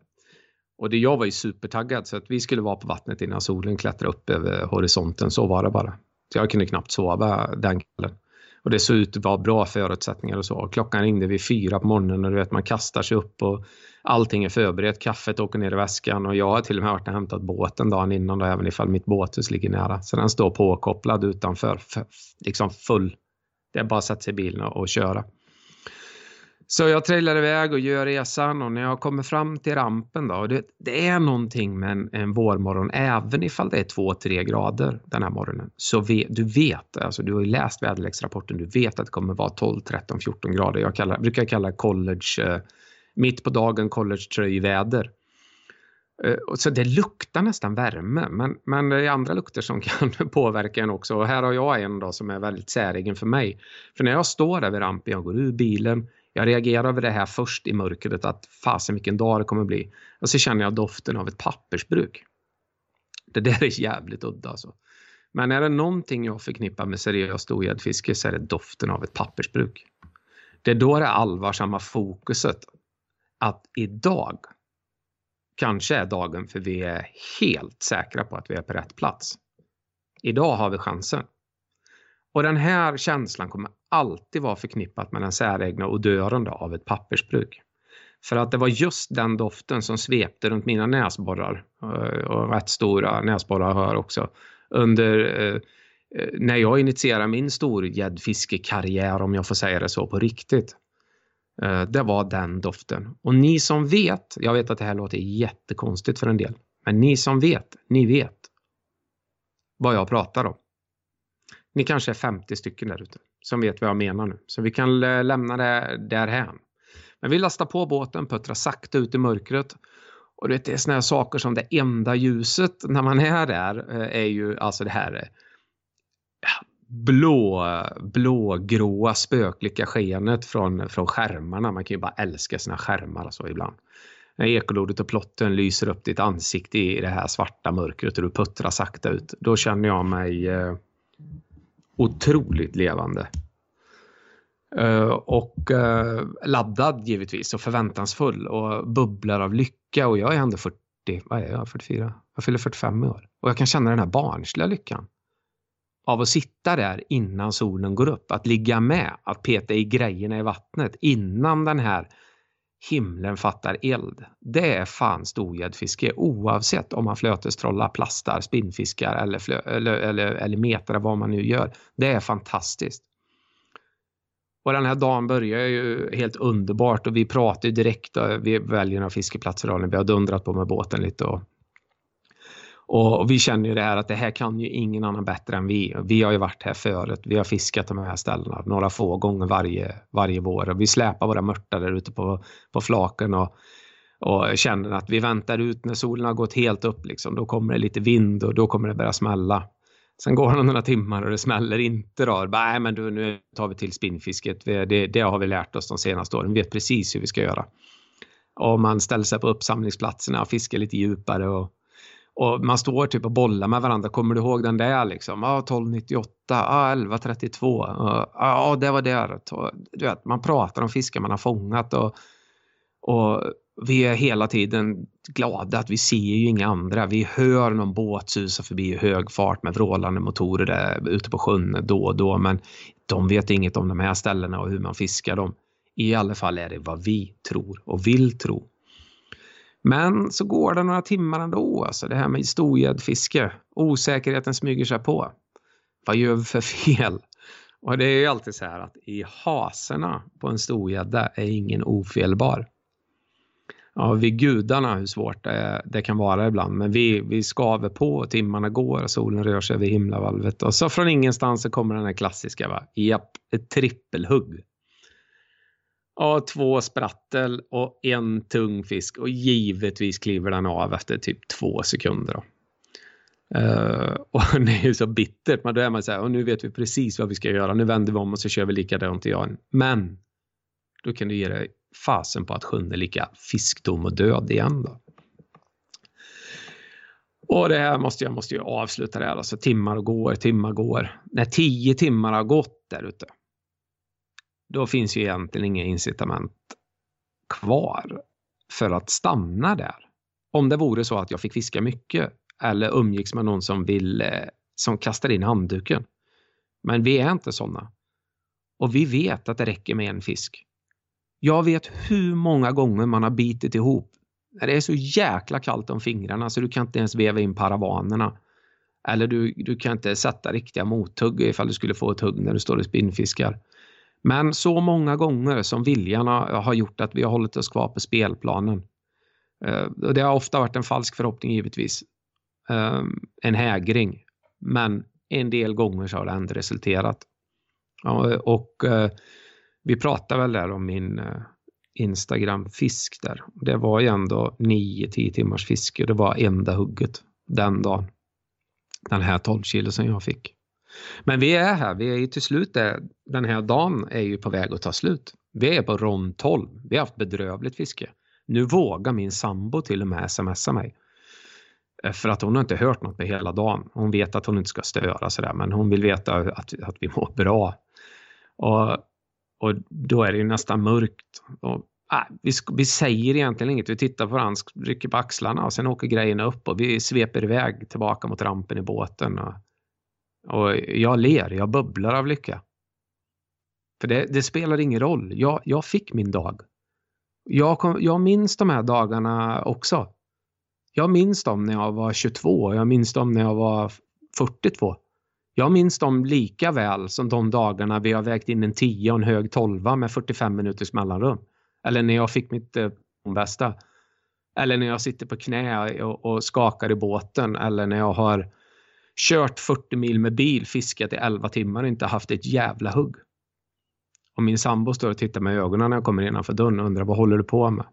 Och jag var ju supertaggad, så att vi skulle vara på vattnet innan solen klättrade upp över horisonten. Så var det bara. Så jag kunde knappt sova den kvällen. Och det såg ut att vara bra förutsättningar och så. Och klockan ringde vid 4 på morgonen och du vet, man kastar sig upp och allting är förberett. Kaffet åker ner i väskan och jag har till och med varit och hämtat båten dagen innan då, även ifall mitt båthus ligger nära. Så den står påkopplad utanför, liksom full. Det är bara att sätta sig i bilen och köra. Så jag trillar iväg och gör resan, och när jag kommer fram till rampen då, och det är någonting med en vårmorgon, även ifall det är 2-3 grader den här morgonen, så du vet, alltså du har ju läst väderleksrapporten, du vet att det kommer vara 12-13-14 grader. Jag brukar kalla college, mitt på dagen college tröjväder. Så det luktar nästan värme, men det är andra lukter som kan påverka en också. Och här har jag en dag som är väldigt särigen för mig. För när jag står där vid rampen, jag går ur bilen, jag reagerar över det här först i mörkret, att fasen vilken dag det kommer bli. Och så känner jag doften av ett pappersbruk. Det där är jävligt udda alltså. Men är det någonting jag förknippar med seriöst och gäddfiske, så är det doften av ett pappersbruk. Det är då det allvarsamma fokuset. Att idag kanske är dagen, för vi är helt säkra på att vi är på rätt plats. Idag har vi chansen. Och den här känslan kommer alltid vara förknippat med den säregna odören av ett pappersbruk. För att det var just den doften som svepte runt mina näsborrar, och rätt stora näsborrar hör också, under när jag initierade min stor gäddfiskekarriär, om jag får säga det så på riktigt. Det var den doften. Och ni som vet, jag vet att det här låter jättekonstigt för en del, men ni som vet, ni vet vad jag pratar om. Ni kanske är 50 stycken där ute som vet vad jag menar nu. Så vi kan lämna det därhän. Men vi lastar på båten, puttrar sakta ut i mörkret. Och det är såna här saker som det enda ljuset när man är där är ju alltså det här blågråa spökliga skenet från skärmarna. Man kan ju bara älska sina skärmar så ibland. När ekolodet och plotten lyser upp ditt ansikte i det här svarta mörkret och du puttrar sakta ut, då känner jag mig otroligt levande. Och laddad givetvis och förväntansfull och bubblar av lycka. Och jag är ändå 40, vad är jag, 44? Jag fyller 45 år. Och jag kan känna den här barnsliga lyckan av att sitta där innan solen går upp, att ligga med, att peta i grejerna i vattnet innan den här himlen fattar eld. Det är fan storgäddfiske, oavsett om man flötestrollar, plastar, spinnfiskar eller metar, vad man nu gör. Det är fantastiskt. Och den här dagen börjar ju helt underbart, och vi pratar ju direkt, vi väljer några fiskeplatser, vi har dundrat på med båten lite och vi känner ju det här, att det här kan ju ingen annan bättre än vi. Vi har ju varit här förut, vi har fiskat de här ställena några få gånger varje vår. Och vi släpar våra mörtar där ute på flaken och känner att vi väntar ut när solen har gått helt upp. Liksom. Då kommer det lite vind och då kommer det börja smälla. Sen går det några timmar och det smäller inte då. Nej, men då, nu tar vi till spinnfisket. Det har vi lärt oss de senaste åren. Vi vet precis hur vi ska göra. Och man ställer sig på uppsamlingsplatserna och fiskar lite djupare. Och man står typ och bollar med varandra. Kommer du ihåg den där liksom? 12,98. 11,32. Ja, det var där. Du vet, man pratar om fiskar man har fångat. Och vi är hela tiden glada att vi ser ju inga andra. Vi hör någon båt susa förbi i hög fart med vrålande motorer där ute på sjön då och då. Men de vet inget om de här ställena och hur man fiskar dem. I alla fall är det vad vi tror och vill tro. Men så går det några timmar ändå. Alltså det här med storgäddfiske. Osäkerheten smyger sig på. Vad gör vi för fel? Och det är ju alltid så här att i haserna på en storgädda är ingen ofelbar. Ja, vid gudarna hur svårt det kan vara ibland. Men vi skaver på och timmarna går och solen rör sig över himlavalvet. Och så från ingenstans så kommer den här klassiska, va? Japp, ett trippelhugg. Ja, 2 sprattel och 1 tung fisk. Och givetvis kliver den av efter typ 2 sekunder. Då. Och det är ju så bittert. Men då är man så här, och nu vet vi precis vad vi ska göra. Nu vänder vi om och så kör vi likadant igen. Men då kan du ge dig fasen på att sjön är lika fiskdom och död igen då. Och det här måste ju avsluta det här. Alltså timmar går. När 10 timmar har gått där ute, då finns ju egentligen inga incitament kvar för att stanna där. Om det vore så att jag fick fiska mycket eller umgicks med någon som kastar in handduken. Men vi är inte sådana. Och vi vet att det räcker med en fisk. Jag vet hur många gånger man har bitit ihop. Det är så jäkla kallt om fingrarna så du kan inte ens veva in paravanerna. Eller du kan inte sätta riktiga mothugg ifall du skulle få ett hugg när du står i spinnfiskar. Men så många gånger som viljan har gjort att vi har hållit oss kvar på spelplanen. Det har ofta varit en falsk förhoppning givetvis. En hägring. Men en del gånger så har det ändå resulterat. Och vi pratade väl där om min Instagram-fisk där. Det var ju ändå 9-10 timmars fiske. Det var enda hugget den dagen. Den här 12 kilo som jag fick. Men vi är här. Vi är ju till slut där. Den här dagen är ju på väg att ta slut. Vi är på rond 12. Vi har haft bedrövligt fiske. Nu vågar min sambo till och med smsa mig. För att hon har inte hört något med hela dagen. Hon vet att hon inte ska störa sådär. Men hon vill veta att vi mår bra. Och då är det ju nästan mörkt. Och, vi säger egentligen inget. Vi tittar på varandra, rycker på axlarna och sen åker grejerna upp. Och vi sveper iväg tillbaka mot rampen i båten. Och jag ler, jag bubblar av lycka. För det spelar ingen roll. Jag fick min dag. Jag minns de här dagarna också. Jag minns dem när jag var 22. Jag minns dem när jag var 42. Jag minns dem lika väl som de dagarna vi har vägt in en 10 och en hög 12 med 45 minuters mellanrum. Eller när jag fick mitt bästa. Eller när jag sitter på knä och skakar i båten. Eller när jag har kört 40 mil med bil, fiskat i 11 timmar och inte haft ett jävla hugg. Och min sambo står och tittar med ögonen när jag kommer innanför dörren och undrar vad håller du på med?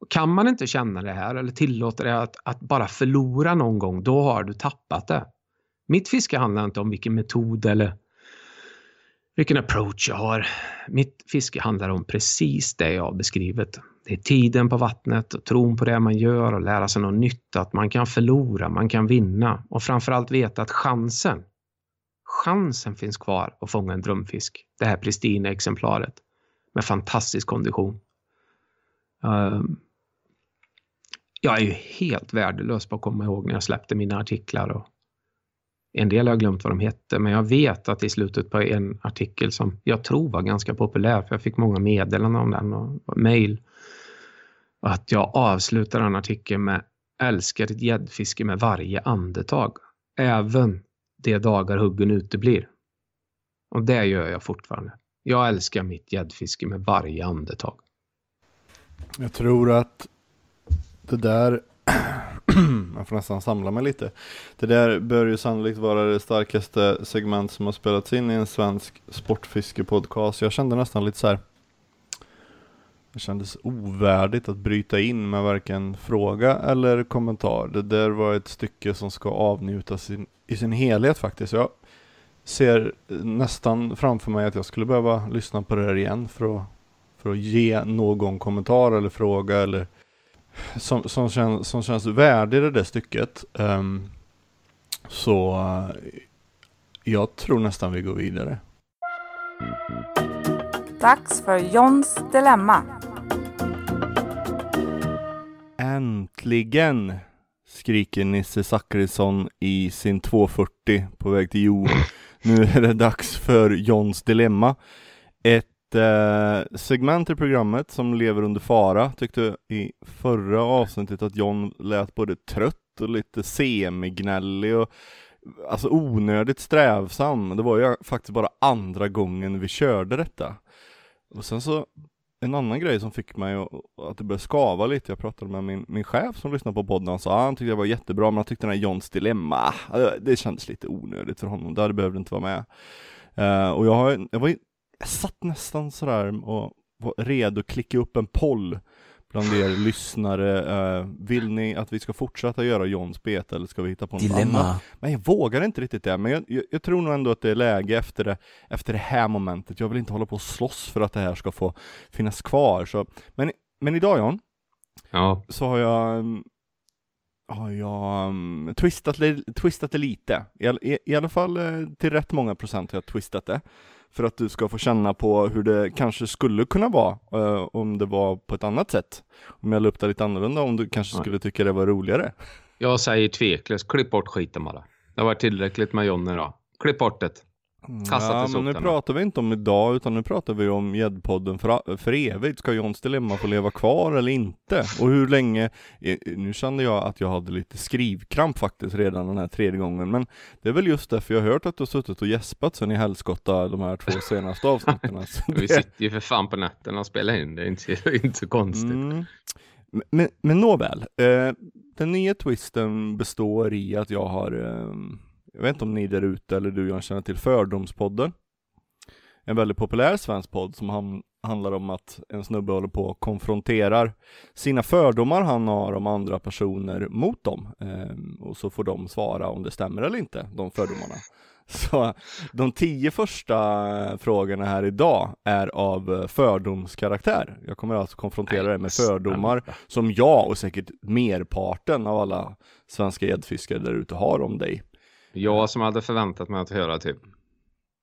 Och kan man inte känna det här eller tillåta det att bara förlora någon gång, då har du tappat det. Mitt fiske handlar inte om vilken metod eller vilken approach jag har. Mitt fiske handlar om precis det jag har beskrivit. Det är tiden på vattnet och tron på det man gör och lära sig något nytt. Att man kan förlora, man kan vinna. Och framförallt veta att chansen finns kvar att fånga en drömfisk. Det här Pristina-exemplaret med fantastisk kondition. Jag är ju helt värdelös på att komma ihåg när jag släppte mina artiklar och en del har jag glömt vad de hette, men jag vet att i slutet på en artikel som jag tror var ganska populär, för jag fick många meddelanden om den och mejl, att jag avslutar den artikeln med älskar ett gäddfiske med varje andetag, även de dagar huggen uteblir. Och det gör jag fortfarande. Jag älskar mitt gäddfiske med varje andetag. Jag tror att det där man får nästan samla mig lite. Det där bör ju sannolikt vara det starkaste segment som har spelats in i en svensk sportfiskepodcast. Jag kände nästan lite så här. Det kändes ovärdigt att bryta in med varken fråga eller kommentar. Det där var ett stycke som ska avnjutas i sin helhet faktiskt. Jag ser nästan framför mig att jag skulle behöva lyssna på det här igen för att ge någon kommentar eller fråga eller som känns värdig i det där stycket. Så jag tror nästan vi går vidare. Dags för Johns dilemma. Äntligen, skriker Nisse Zackrisson i sin 240 på väg till Jon. Nu är det dags för Johns dilemma. Ett segment i programmet som lever under fara. Tyckte i förra avsnittet att John lät både trött och lite semignällig och alltså onödigt strävsam. Det var ju faktiskt bara andra gången vi körde detta. Och sen så en annan grej som fick mig att det började skava lite. Jag pratade med min chef som lyssnade på podden. Han sa han tyckte det var jättebra, men han tyckte den här Johns dilemma, det kändes lite onödigt för honom. Där behövde inte vara med. Och jag satt nästan sådär och var redo att klicka upp en poll bland er lyssnare. Vill ni att vi ska fortsätta göra Johns beta eller ska vi hitta på något annat? Men jag vågar inte riktigt det. Men jag tror nog ändå att det är läge efter det här momentet. Jag vill inte hålla på och slåss för att det här ska få finnas kvar. Så, men idag, John, så har jag twistat det lite. I alla fall till rätt många procent har jag twistat det. För att du ska få känna på hur det kanske skulle kunna vara om det var på ett annat sätt. Om jag luptar lite annorlunda, om du kanske skulle tycka det var roligare. Jag säger tveklöst, klipp bort skiten bara. Det var tillräckligt med Jonny då. Klipp bort det. Ja, men nu pratar vi inte om idag, utan nu pratar vi om Jäddpodden för evigt. Ska Johns dilemma få leva kvar eller inte? Och hur länge? Nu kände jag att jag hade lite skrivkramp faktiskt redan den här tredje gången. Men det är väl just därför jag har hört att du har suttit och gäspat sen i helskotta de här 2 senaste avsnitten. Vi sitter ju för fan på natten och spelar in. Det är inte så konstigt. Mm. Men nåväl. Den nya twisten består i att jag har... Jag vet inte om ni där ute eller du, jag känner till Fördomspodden. En väldigt populär svensk podd som handlar om att en snubbe håller på och konfronterar sina fördomar han har om andra personer mot dem. Och så får de svara om det stämmer eller inte, de fördomarna. Så de 10 första frågorna här idag är av fördomskaraktär. Jag kommer alltså konfrontera dig med fördomar som jag och säkert merparten av alla svenska gäddfiskare där ute har om dig. Jag som hade förväntat mig att höra typ: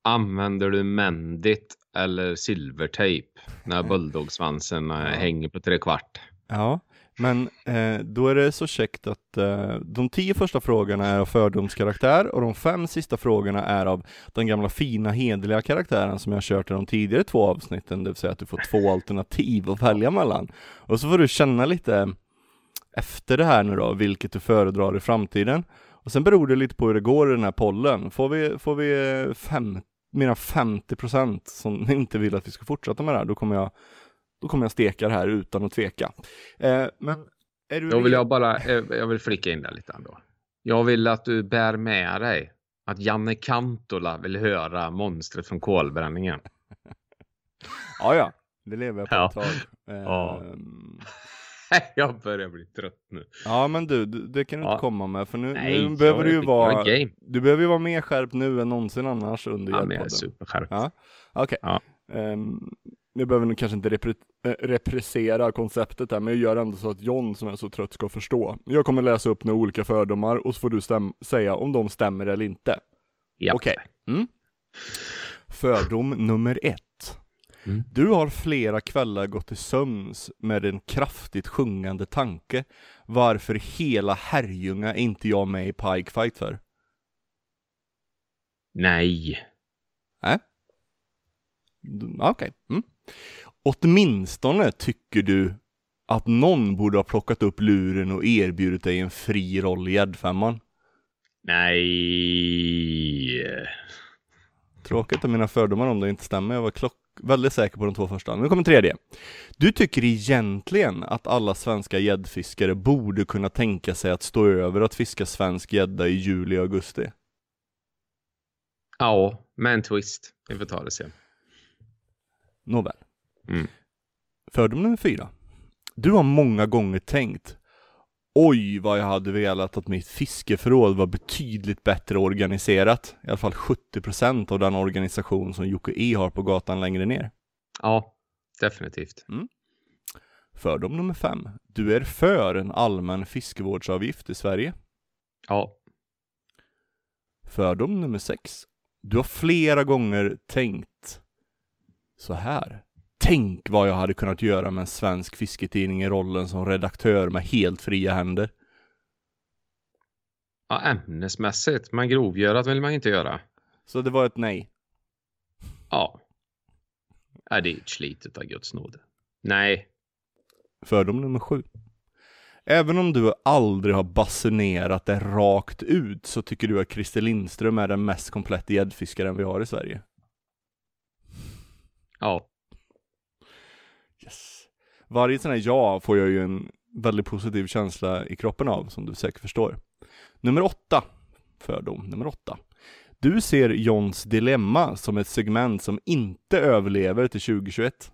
använder du mändit eller silvertejp när bulldogsvansen hänger på 3/4? Ja, men då är det så käckt att de 10 första frågorna är av fördomskaraktär och de 5 sista frågorna är av den gamla fina hederliga karaktären som jag kört i de tidigare 2 avsnitten. Det vill säga att du får 2 alternativ att välja mellan. Och så får du känna lite efter det här nu då, vilket du föredrar i framtiden. Och sen beror det lite på hur det går i den här pollen. Får vi mer än 50% som inte vill att vi ska fortsätta med det här, då kommer jag steka det här utan att tveka. Men är du... Jag vill flicka in där lite ändå. Jag vill att du bär med dig att Janne Kantor vill höra Monster från kolbränningen. Ja, det lever jag på ett tag. Jag börjar bli trött nu. Ja, men du, det kan du inte komma med. För nu behöver du ju vara... Du behöver ju vara mer skärpt nu än någonsin annars under Jäddpodden. Ja, men jag är superskärpt. Ja? Okej. Okay. Ja. Jag behöver nog kanske inte repressera konceptet här, men jag gör ändå så att John som är så trött ska förstå. Jag kommer läsa upp några olika fördomar och så får du säga om de stämmer eller inte. Ja. Okej. Okay. Mm. Fördom nummer 1. Mm. Du har flera kvällar gått i sömns med en kraftigt sjungande tanke. Varför hela Herrljunga är inte jag med i Pike Fight för? Nej. Okej. Mm. Åtminstone tycker du att någon borde ha plockat upp luren och erbjudit dig en fri roll i Jäddfemman. Nej. Tråkigt att mina fördomar om det inte stämmer. Jag var väldigt säker på de 2 första. Nu kommer 3D. Du tycker egentligen att alla svenska gäddfiskare borde kunna tänka sig att stå över att fiska svensk gädda i juli och augusti. Ja, men twist. Vi får ta det sen. Nåväl. Fördom nummer 4. Du har många gånger tänkt: Oj vad jag hade velat att mitt fiskeförråd var betydligt bättre organiserat. I alla fall 70% av den organisation som Jocke E har på gatan längre ner. Ja, definitivt. Mm. Fördom nummer 5. Du är för en allmän fiskevårdsavgift i Sverige. Ja. Fördom nummer 6. Du har flera gånger tänkt så här. Tänk vad jag hade kunnat göra med en svensk fisketidning i rollen som redaktör med helt fria händer. Ja, ämnesmässigt. Men grovgörat vill man inte göra. Så det var ett nej? Ja. Är det ett slitet av Guds nåd? Nej. Fördom nummer 7. Även om du aldrig har basunerat det rakt ut så tycker du att Christer Lindström är den mest kompletta gäddfiskaren vi har i Sverige. Ja. Yes. Varje sån här ja får jag ju en väldigt positiv känsla i kroppen av, som du säkert förstår. Nummer 8. Fördom nummer 8. Du ser Johns dilemma som ett segment som inte överlever till 2021.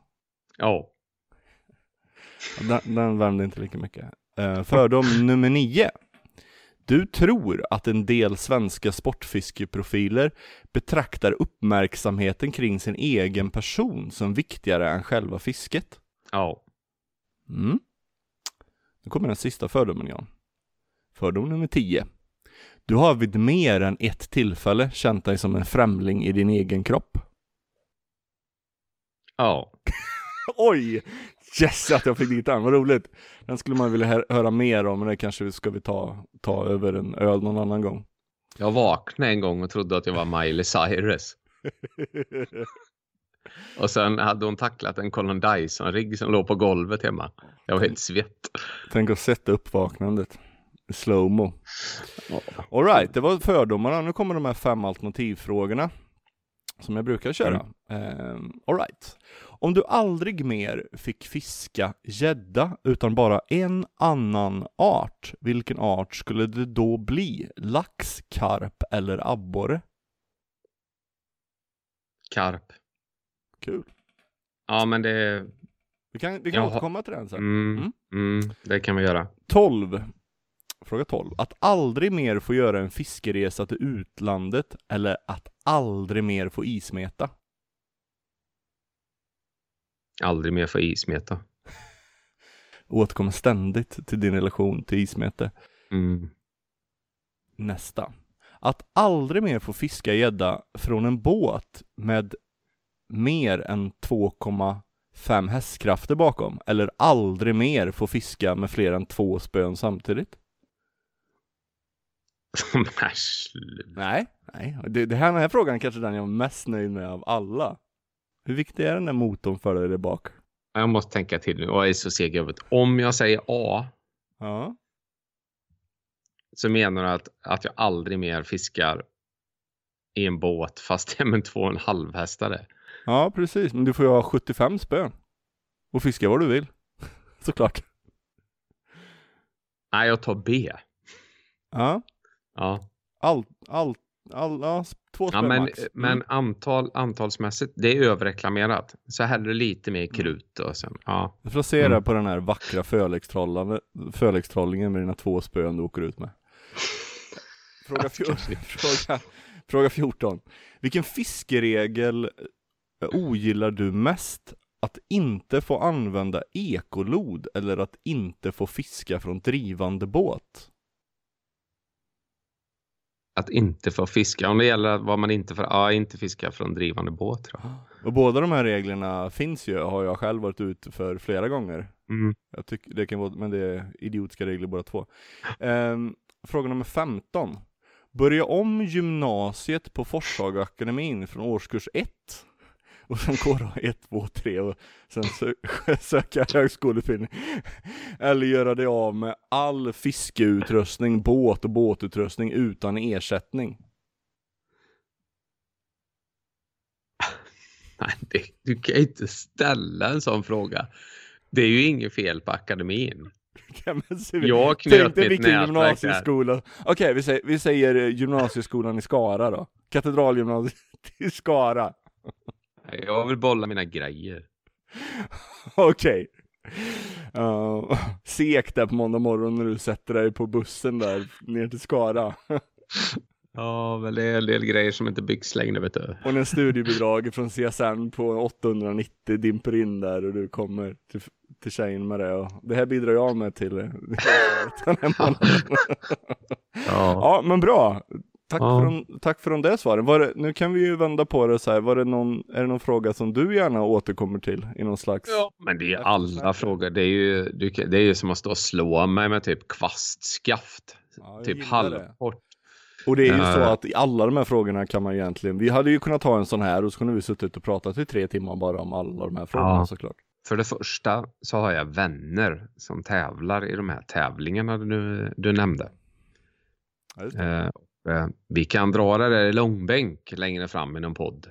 Ja. Den värmde inte lika mycket. Fördom nummer 9. Du tror att en del svenska sportfiskeprofiler betraktar uppmärksamheten kring sin egen person som viktigare än själva fisket. Ja. Mm. Nu kommer den sista fördomen, Jan. Fördom nummer 10. Du har vid mer än ett tillfälle känt dig som en främling i din egen kropp. Ja. Oj! Yes, att jag fick dit den. Vad roligt. Den skulle man vilja höra mer om, men det kanske ska vi ta över en öl någon annan gång. Jag vaknade en gång och trodde att jag var Miley Cyrus. Och sen hade hon tacklat en Colin Dyson-rigg som låg på golvet hemma. Jag var helt svett. Tänk att sätta upp vaknandet. Slow-mo. All right, det var fördomarna. Nu kommer de här 5 alternativfrågorna som jag brukar köra. All right. Om du aldrig mer fick fiska gädda utan bara en annan art, vilken art skulle det då bli? Lax, karp eller abborre? Karp. Kul. Ja, men det... Vi kan återkomma till den sen. Det kan vi göra. 12. Fråga 12. Att aldrig mer få göra en fiskeresa till utlandet eller att aldrig mer få ismeta? Aldrig mer få ismeta. Återkommer ständigt till din relation till ismete. Mm. Nästa. Att aldrig mer få fiska gädda från en båt med mer än 2,5 hästkrafter bakom. Eller aldrig mer få fiska med fler än 2 spön samtidigt. Nej. Den här frågan kanske den jag är mest nöjd med av alla. Hur viktig är den där motorn för dig där bak? Jag måste tänka till nu. Jag är så seg över. Om jag säger A. Ja. Så menar du att jag aldrig mer fiskar i en båt fast jag är med 2,5 hästare. Ja, precis. Men du får ju ha 75 spön. Och fiska vad du vill. Såklart. Nej, jag tar B. Ja. Ja. Alla 2 spön max. Men antalsmässigt, det är överreklamerat. Så häller lite mer krut och sen, ja. Du får se det på den här vackra fölextrollingen med dina 2 spön du åker ut med. Fråga 14. Vilken fiskeregel ogillar du mest? Att inte få använda ekolod eller att inte få fiska från drivande båt? Att inte få fiska. Om det gäller vad man inte får... Ja, inte fiska från drivande båt, tror jag. Och båda de här reglerna finns ju. Har jag själv varit ute för flera gånger. Mm. Jag tycker det kan vara... Men det är idiotiska regler båda 2. Fråga nummer 15. Börja om gymnasiet på Forshagaakademin från årskurs 1. Och sen går 1, 2, 3 och sen söka högskoleutbildning. Eller göra det av med all fiskeutrustning, båt och båtutrustning utan ersättning. Nej, du kan inte ställa en sån fråga. Det är ju inget fel på akademin. Jag knöt mitt nätverk där. Okej, vi säger gymnasieskolan i Skara då. Katedralgymnasiet i Skara. Jag vill bolla mina grejer. Okej. Sek där på måndag morgon när du sätter dig på bussen där ner till Skara. Ja, väl det är en del grejer som inte byggs längre, vet du. Och en studiebidrag från CSN på 890 dimper in där och du kommer till tjejen med det. Och det här bidrar jag med till. Ja, men bra. Tack för det svaren. Nu kan vi ju vända på det så här. Är det någon fråga som du gärna återkommer till i någon slags... Ja, men det är alla frågor. Det är ju som att stå och slå mig med typ kvastskaft. Ja, typ halvport. Och det är ju så att i alla de här frågorna kan man egentligen... Vi hade ju kunnat ta en sån här och så kunde vi suttit och pratat i 3 timmar bara om alla de här frågorna, såklart. För det första så har jag vänner som tävlar i de här tävlingarna du nämnde. Ja, just det. Vi kan dra det där i långbänk längre fram i någon podd.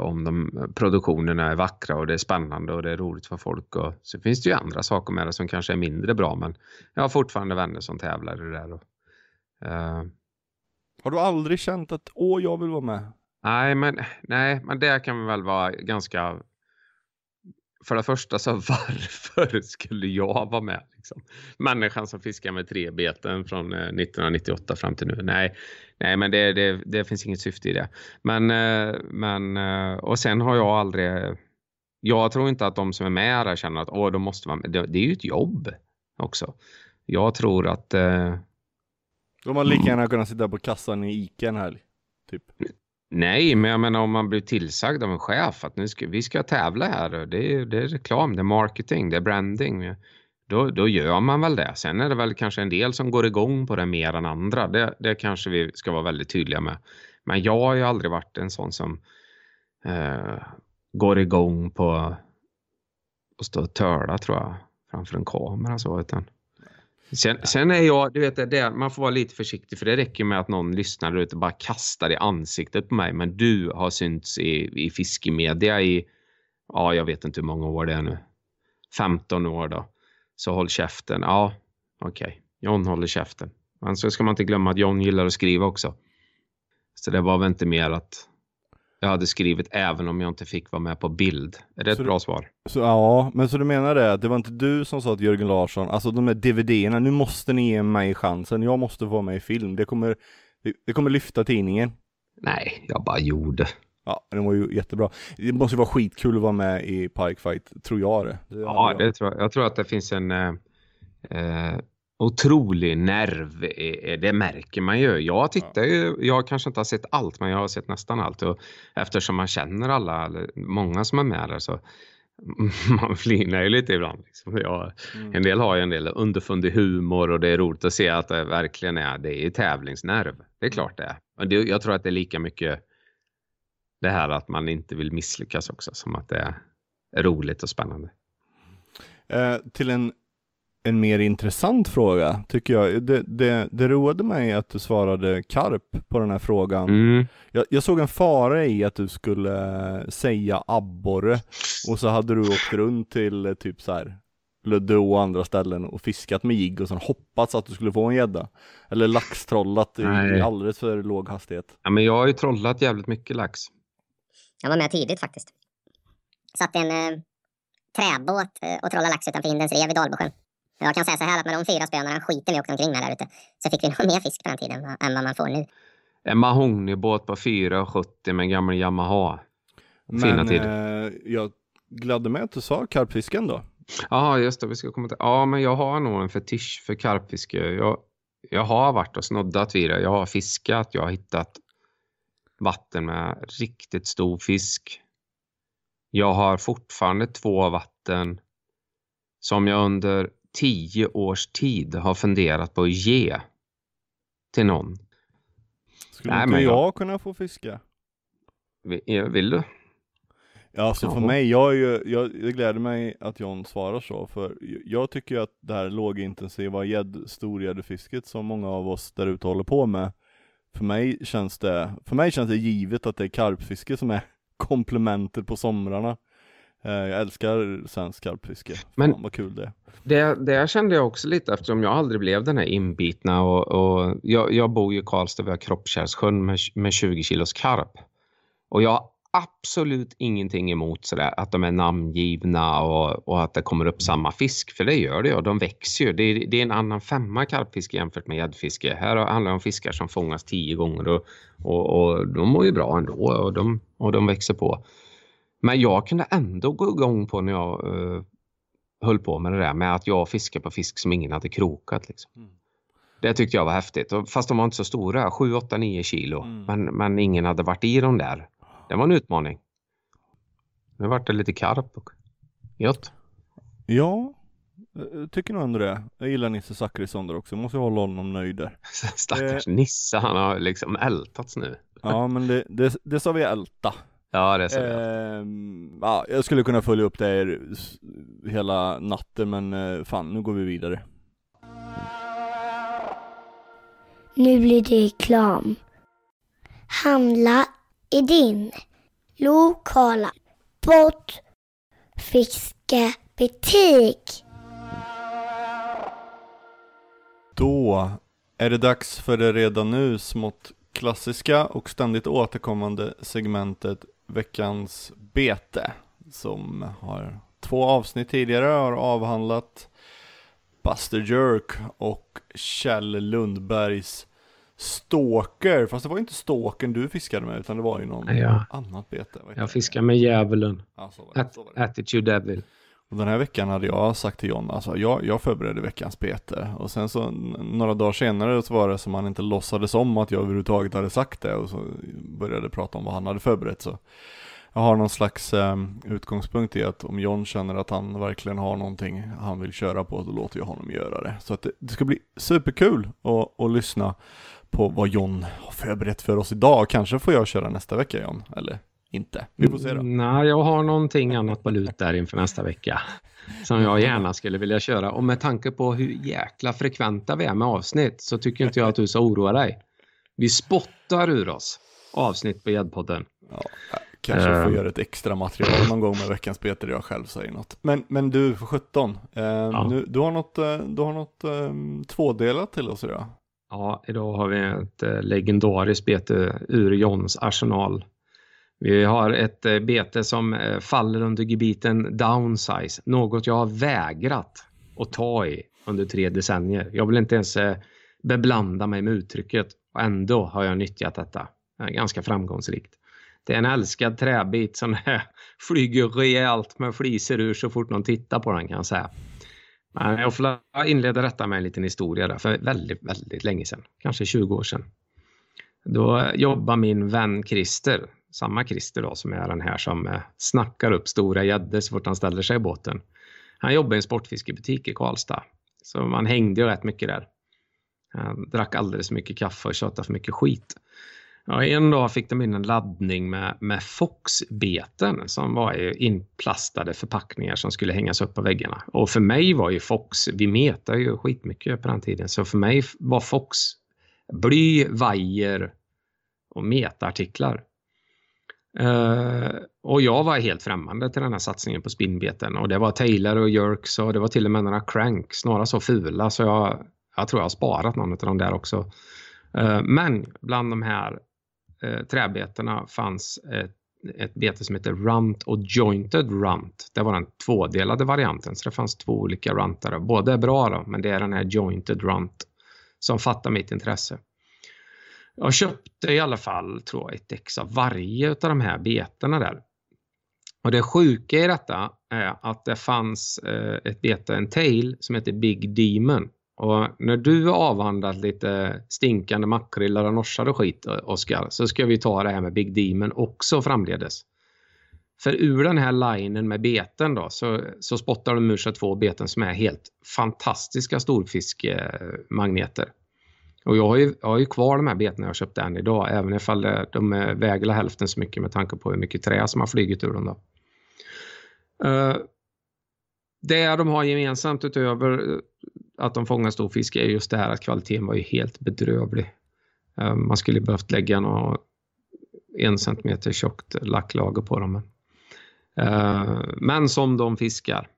Om de produktionerna är vackra och det är spännande och det är roligt för folk. Och så finns det ju andra saker med det som kanske är mindre bra. Men jag har fortfarande vänner som tävlar i det där. Har du aldrig känt att jag vill vara med? Nej, men det kan vi väl vara ganska... För det första så varför skulle jag vara med? Liksom? Människan som fiskar med 3 beten från 1998 fram till nu. Nej, men det finns inget syfte i det. Men och sen har jag aldrig... Jag tror inte att de som är med här känner att de måste vara med. Det är ju ett jobb också. Jag tror att... De har lika gärna kunnat sitta på kassan i Ica här, typ. Nej, men jag menar om man blir tillsagd av en chef att vi ska tävla här. Det är reklam, det är marketing, det är branding. Då gör man väl det. Sen är det väl kanske en del som går igång på det mer än andra. Det kanske vi ska vara väldigt tydliga med. Men jag har ju aldrig varit en sån som går igång på att stå och törla, tror jag, framför en kamera så, utan... Sen är jag, du vet det, man får vara lite försiktig, för det räcker med att någon lyssnar ut och bara kastar i ansiktet på mig. Men du har synts i fiskemedia i, jag vet inte hur många år det är nu, 15 år då. Så håll käften, okej. John håller käften. Men så ska man inte glömma att John gillar att skriva också. Så det var väl inte mer att... Jag hade skrivit även om jag inte fick vara med på bild. Är det ett bra svar? Men så du menar det? Det var inte du som sa att Jörgen Larsson, alltså de här DVD-erna, nu måste ni ge mig chansen. Jag måste vara med i film. Det kommer lyfta tidningen. Nej, jag bara gjorde. Ja, det var ju jättebra. Det måste ju vara skitkul att vara med i Pike Fight, tror jag det. Det tror jag. Jag tror att det finns en... otrolig nerv, det märker man ju. Jag tittar ju, jag kanske inte har sett allt, men jag har sett nästan allt, och eftersom man känner alla, många som är med där, så man flinar ju lite ibland liksom. En del har ju en del underfundig humor, och det är roligt att se att det verkligen är, det är tävlingsnerv, det är klart det är. Men jag tror att det är lika mycket det här att man inte vill misslyckas också, som att det är roligt och spännande. Till en mer intressant fråga, tycker jag. Det roade mig att du svarade karp på den här frågan. Jag såg en fara i att du skulle säga abborre, och så hade du åkt runt till typ så här Lödde och andra ställen och fiskat med jigg och sen hoppats att du skulle få en gädda. Eller laxtrollat i alldeles för låg hastighet. Ja, men jag har ju trollat jävligt mycket lax. Jag var med tidigt faktiskt. Satt en träbåt och trollade lax utanför Hindens rev i Dalbosjön. Jag kan säga så här att med de 4 spöna skiter vi åkte omkring med där ute, så fick vi nog mer fisk på den tiden än vad man får nu. En mahognybåt på 4,70 med en gammal Yamaha. Fina tider. Jag gladde mig att du sa karpfisken då. Ja, just det. Vi ska komma till. Ja, men jag har nog en fetisch för karpfiske. Jag har varit och snoddat vid det. Jag har fiskat. Jag har hittat vatten med riktigt stor fisk. Jag har fortfarande 2 vatten som jag under 10 års tid har funderat på att ge till någon. Skulle inte jag kunna få fiska? Vill du? Ja, så för mig, jag gläder mig att John svarar så. För jag tycker att det här lågintensiva storgäddfisket som många av oss där ute håller på med, för mig känns det givet att det är karpfiske som är komplementer på somrarna. Jag älskar svensk karpfiske. Men vad kul det är. Det kände jag också lite, eftersom jag aldrig blev den här inbitna. Och jag bor ju i Karlstad, vi har Kroppskärsjön med 20 kilos karp. Och jag har absolut ingenting emot sådär, att de är namngivna och att det kommer upp samma fisk, för det gör det och de växer ju. Det är en annan femma karpfiske jämfört med gäddfiske. Här handlar det om fiskar som fångas 10 gånger och de mår ju bra ändå och de växer på. Men jag kunde ändå gå igång på när jag höll på med det där med att jag fiskar på fisk som ingen hade krokat liksom. Mm. Det tyckte jag var häftigt, fast de var inte så stora, 7, 8, 9 kilo, men ingen hade varit i dem där. Det var en utmaning. Nu vart det lite karp och gött. Ja, tycker nog ändå det. Jag gillar Nisse Zachrisson där också. Måste hålla honom nöjd där. Stackars Nisse, han har liksom ältats nu. Ja, men det sa vi älta. Ja, det sa vi älta. Jag skulle kunna följa upp det här hela natten, men fan, nu går vi vidare. Nu blir det reklam. Handla i din lokala sportfiskebutik. Då är det dags för det redan nu smått klassiska och ständigt återkommande segmentet Veckans bete, som har 2 avsnitt tidigare har avhandlat Buster Jerk och Kjell Lundbergs Stalker, fast det var inte stalken du fiskade med, utan det var ju någon annat bete. Jag fiskade med djävulen. Attitude Devil. Och den här veckan hade jag sagt till John, alltså jag förberedde veckans bete. Och sen så några dagar senare så var det som han inte låtsades om att jag överhuvudtaget hade sagt det. Och så började prata om vad han hade förberett. Så jag har någon slags utgångspunkt i att om John känner att han verkligen har någonting han vill köra på, då låter jag honom göra det. Så att det ska bli superkul att lyssna på vad John har förberett för oss idag. Kanske får jag köra nästa vecka, John, eller inte. Vi får se då. Nej, jag har någonting annat på lut där inför nästa vecka som jag gärna skulle vilja köra. Och med tanke på hur jäkla frekventa vi är med avsnitt så tycker inte jag att du ska oroa dig. Vi spottar ur oss avsnitt på Jäddpodden. Ja, kanske får göra ett extra material någon gång med veckans Peter, jag själv säger något. Men du, för 17. Du har något tvådelat till oss idag. Ja, idag har vi ett legendariskt bete ur Johns arsenal. Vi har ett bete som faller under gebiten downsize. Något jag har vägrat att ta i under 3 decennier. Jag vill inte ens beblanda mig med uttrycket. Och ändå har jag nyttjat detta. Det är ganska framgångsrikt. Det är en älskad träbit som flyger rejält med fliser ur så fort någon tittar på den, kan jag säga. Men jag inleder detta med en liten historia där för väldigt, väldigt länge sedan. Kanske 20 år sedan. Då jobbar min vän Christer. Samma Christer då, som är den här som snackar upp stora gäddor så fort han ställer sig i båten. Han jobbar i en sportfiskebutik i Karlstad. Så man hängde ju rätt mycket där. Han drack alldeles mycket kaffe och tjatade för mycket skit. Ja, en dag fick de in en laddning med Fox-beten som var ju inplastade förpackningar som skulle hängas upp på väggarna. Och för mig var ju Fox, vi metar ju skitmycket på den tiden, så för mig var Fox bly, vajer och metartiklar. Och jag var helt främmande till den här satsningen på spinnbeten, och det var Taylor och Jerks och det var till och med några cranks, några så fula så jag tror jag har sparat någon av dem där också. Men bland de här träbetarna fanns ett bete som heter runt och jointed runt. Det var den tvådelade varianten, så det fanns 2 olika runtare. Båda är bra då, men det är den här jointed runt som fattar mitt intresse. Jag köpte i alla fall, tror jag, ett ex av varje av de här betarna där. Och det sjuka i detta är att det fanns ett bete, en tail, som heter Big Demon. Och när du har avhandlat lite stinkande makrillar och norsar och skit, Oskar, så ska vi ta det här med Big Demon också framledes. För ur den här linen med beten då, så spottar de ur sig 2 beten som är helt fantastiska storfiskmagneter. Och jag har ju kvar de här beten jag köpte än idag, även ifall de väger hälften så mycket med tanke på hur mycket trä som har flygit ur dem då. Det de har gemensamt utöver att de fångar stor fisk är just det här att kvaliteten var ju helt bedrövlig. Man skulle behövt lägga någon 1 centimeter tjockt lacklager på dem. Men som de fiskar.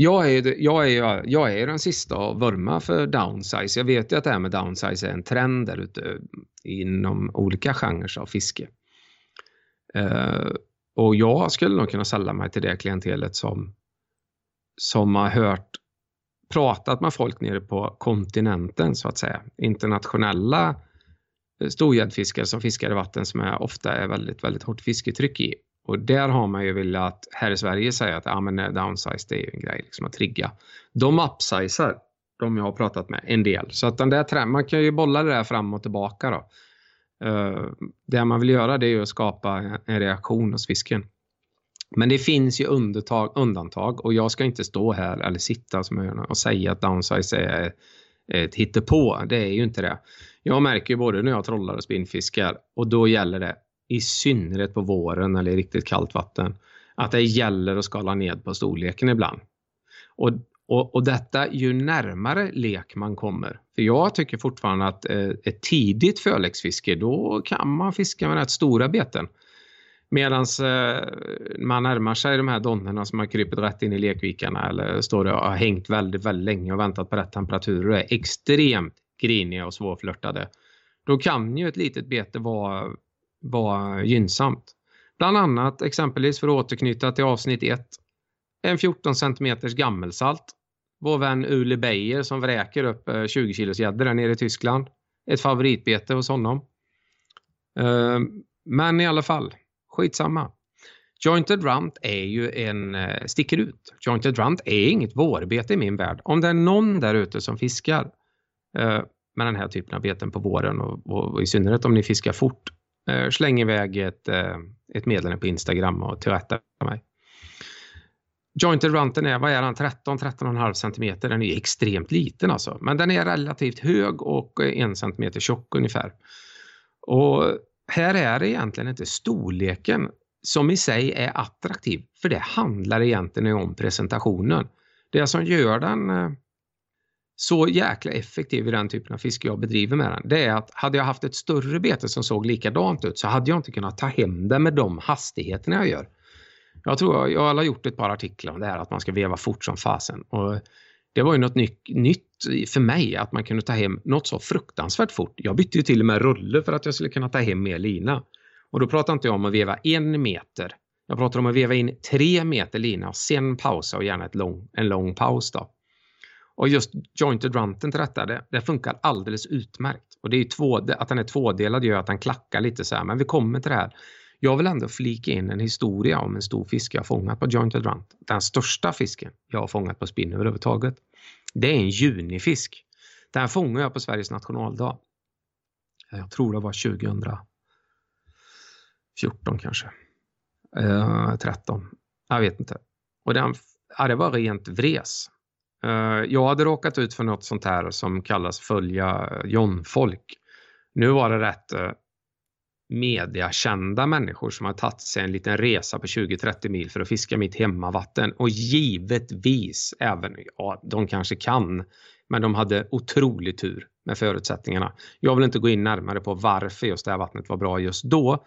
Jag är den sista att vurma för downsize. Jag vet ju att det här med downsize är en trend där ute inom olika genrer av fiske. Och jag skulle nog kunna sälja mig till det klientelet som har hört pratat med folk nere på kontinenten så att säga. Internationella storgäddfiskare som fiskar i vatten som är, ofta är väldigt, väldigt hårt fisketryck i. Och där har man ju velat här i Sverige säga att ah, men downsize det är ju en grej liksom att trigga. De upsizer, de jag har pratat med, en del. Så att den där, man kan ju bolla det där fram och tillbaka då. Det man vill göra det är ju att skapa en reaktion hos fisken. Men det finns ju undantag och jag ska inte stå här eller sitta som jag gör och säga att downsize är ett hittepå. Det är ju inte det. Jag märker ju både när jag trollar och spinnfiskar och då gäller det i synnerhet på våren eller i riktigt kallt vatten att det gäller att skala ned på storleken ibland. Och detta ju närmare lek man kommer. För jag tycker fortfarande att ett tidigt förläggsfiske, då kan man fiska med rätt stora beten. Medan man närmar sig de här donnerna som har krypit rätt in i lekvikarna eller står och har hängt väldigt, väldigt länge och väntat på rätt temperaturer och är extremt griniga och svårflörtade. Då kan ju ett litet bete vara gynnsamt. Bland annat exempelvis för att återknyta till avsnitt 1. En 14 cm gammelsalt. Vår vän Uli Beijer som vräker upp 20 kilos gäddor där nere i Tyskland. Ett favoritbete hos honom. Men i alla fall, skitsamma. Jointed Runt är ju sticker ut. Jointed Runt är inget vårbete i min värld. Om det är någon där ute som fiskar med den här typen av beten på våren och i synnerhet om ni fiskar fort, släng iväg ett meddelande på Instagram och tillrätta mig. Jointed Runten är, vad är den, 13,5 cm. Den är extremt liten alltså. Men den är relativt hög och 1 cm tjock ungefär. Och här är det egentligen inte storleken som i sig är attraktiv. För det handlar egentligen om presentationen. Det som gör den så jäkla effektiv i den typen av fiske jag bedriver med den. Det är att hade jag haft ett större bete som såg likadant ut så hade jag inte kunnat ta hem det med de hastigheterna jag gör. Jag tror jag har gjort ett par artiklar om det här att man ska veva fort som fasen. Och det var ju något nytt för mig att man kunde ta hem något så fruktansvärt fort. Jag bytte ju till och med rulle för att jag skulle kunna ta hem mer lina. Och då pratar inte jag om att veva 1 meter. Jag pratar om att veva in 3 meter lina och sen pausa och gärna en lång paus då. Och just jointed runten till detta, det funkar alldeles utmärkt. Och det är ju att den är tvådelad gör att den klackar lite så här. Men vi kommer till det här. Jag vill ändå flika in en historia om en stor fisk jag har fångat på jointed runt. Den största fisken jag har fångat på spinn överhuvudtaget. Det är en junifisk. Den fångade jag på Sveriges nationaldag. Jag tror det var 2014 kanske. 13. Jag vet inte. Och det var rent vres. Jag hade råkat ut för något sånt här som kallas följa John-folk. Nu var det rätt mediakända människor som har tagit sig en liten resa på 20-30 mil för att fiska mitt hemmavatten. Och givetvis även, ja, de kanske kan, men de hade otrolig tur med förutsättningarna. Jag vill inte gå in närmare på varför just det här vattnet var bra just då.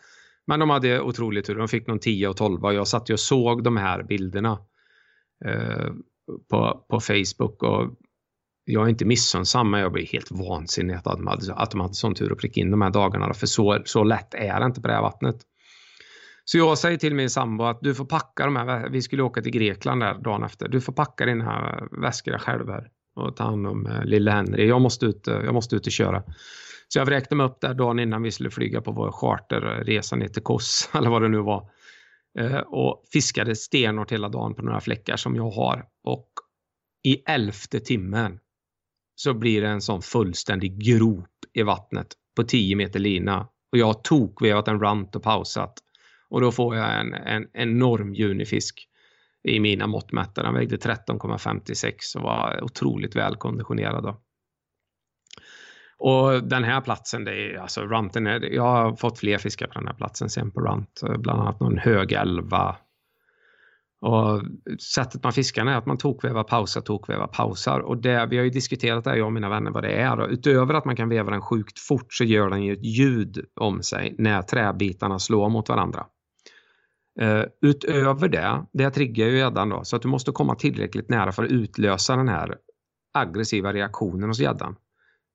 Men de hade otrolig tur. De fick någon 10 och 12 och jag satt och såg de här bilderna på Facebook och jag är inte missunnsam, men jag blir helt vansinnig att de hade sån tur att pricka in de här dagarna. För så lätt är det inte på det här vattnet. Så jag säger till min sambo att du får packa de här. Vi skulle åka till Grekland där dagen efter. Du får packa dina här väskorna själv här och ta hand om lille Henry. Jag måste ut och köra. Så jag vräkte mig upp där dagen innan vi skulle flyga på vår charterresa ner till Kos eller vad det nu var. Och fiskade stenhårt hela dagen på några fläckar som jag har. Och i 11:e timmen så blir det en sån fullständig grop i vattnet på 10 meter lina. Och jag tog vevat en runt och pausat. Och då får jag en enorm junifisk i mina måttmättar. Den vägde 13,56 och var otroligt välkonditionerad då. Och den här platsen, det är, alltså runten är, jag har fått fler fiskar på den här platsen sen på runt. Bland annat någon hög elva. Och sättet man fiskar är att man tokvävar, pausar. Och det, vi har ju diskuterat där jag och mina vänner vad det är. Och utöver att man kan veva den sjukt fort så gör den ju ett ljud om sig när träbitarna slår mot varandra. Utöver det triggar ju gäddan då. Så att du måste komma tillräckligt nära för att utlösa den här aggressiva reaktionen hos gäddan.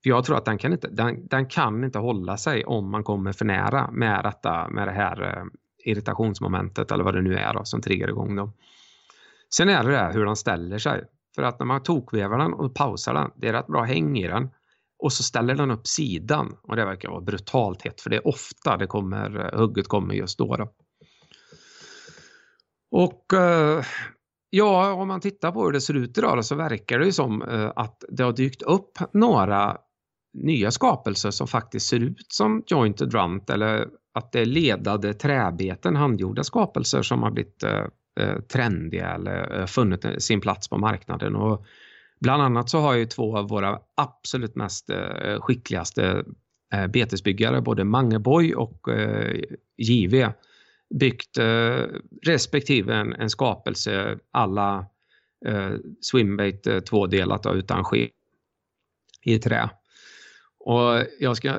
För jag tror att den kan inte hålla sig om man kommer för nära med det här irritationsmomentet eller vad det nu är då, som triggar igång dem. Sen är det där hur de ställer sig. För att när man tokvevar den och pausar den, det är rätt bra häng i den. Och så ställer den upp sidan. Och det verkar vara brutalt hett. För det är ofta det kommer, hugget kommer just då. Och ja, om man tittar på hur det ser ut idag så verkar det ju som att det har dykt upp några nya skapelser som faktiskt ser ut som jointed runt. Eller att det är ledade träbeten, handgjorda skapelser som har blivit trendiga eller funnit sin plats på marknaden. Och bland annat så har ju två av våra absolut mest skickligaste betesbyggare, både Mangeboy och JV, byggt respektive en skapelse alla swimbait tvådelat utan ske i trä. Och jag ska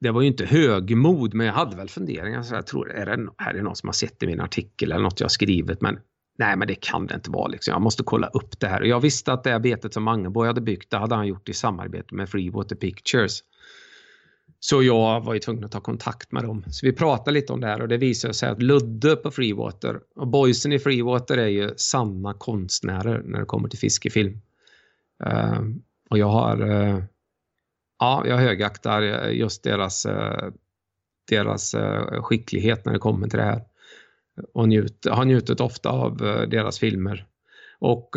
det var ju inte högmod, men jag hade väl funderingar så jag tror, här är någon som har sett i min artikel eller något jag har skrivit, men nej, men det kan det inte vara liksom. Jag måste kolla upp det här. Och jag visste att det betet som Mangeboy hade byggt, det hade han gjort i samarbete med Freewater Pictures. Så jag var ju tvungen att ta kontakt med dem. Så vi pratade lite om det här och det visade sig att Ludde på Freewater och boysen i Freewater är ju samma konstnärer när det kommer till fiskefilm. Och jag har... ja, jag högaktar just deras skicklighet när det kommer till det här. Och har njutit ofta av deras filmer. Och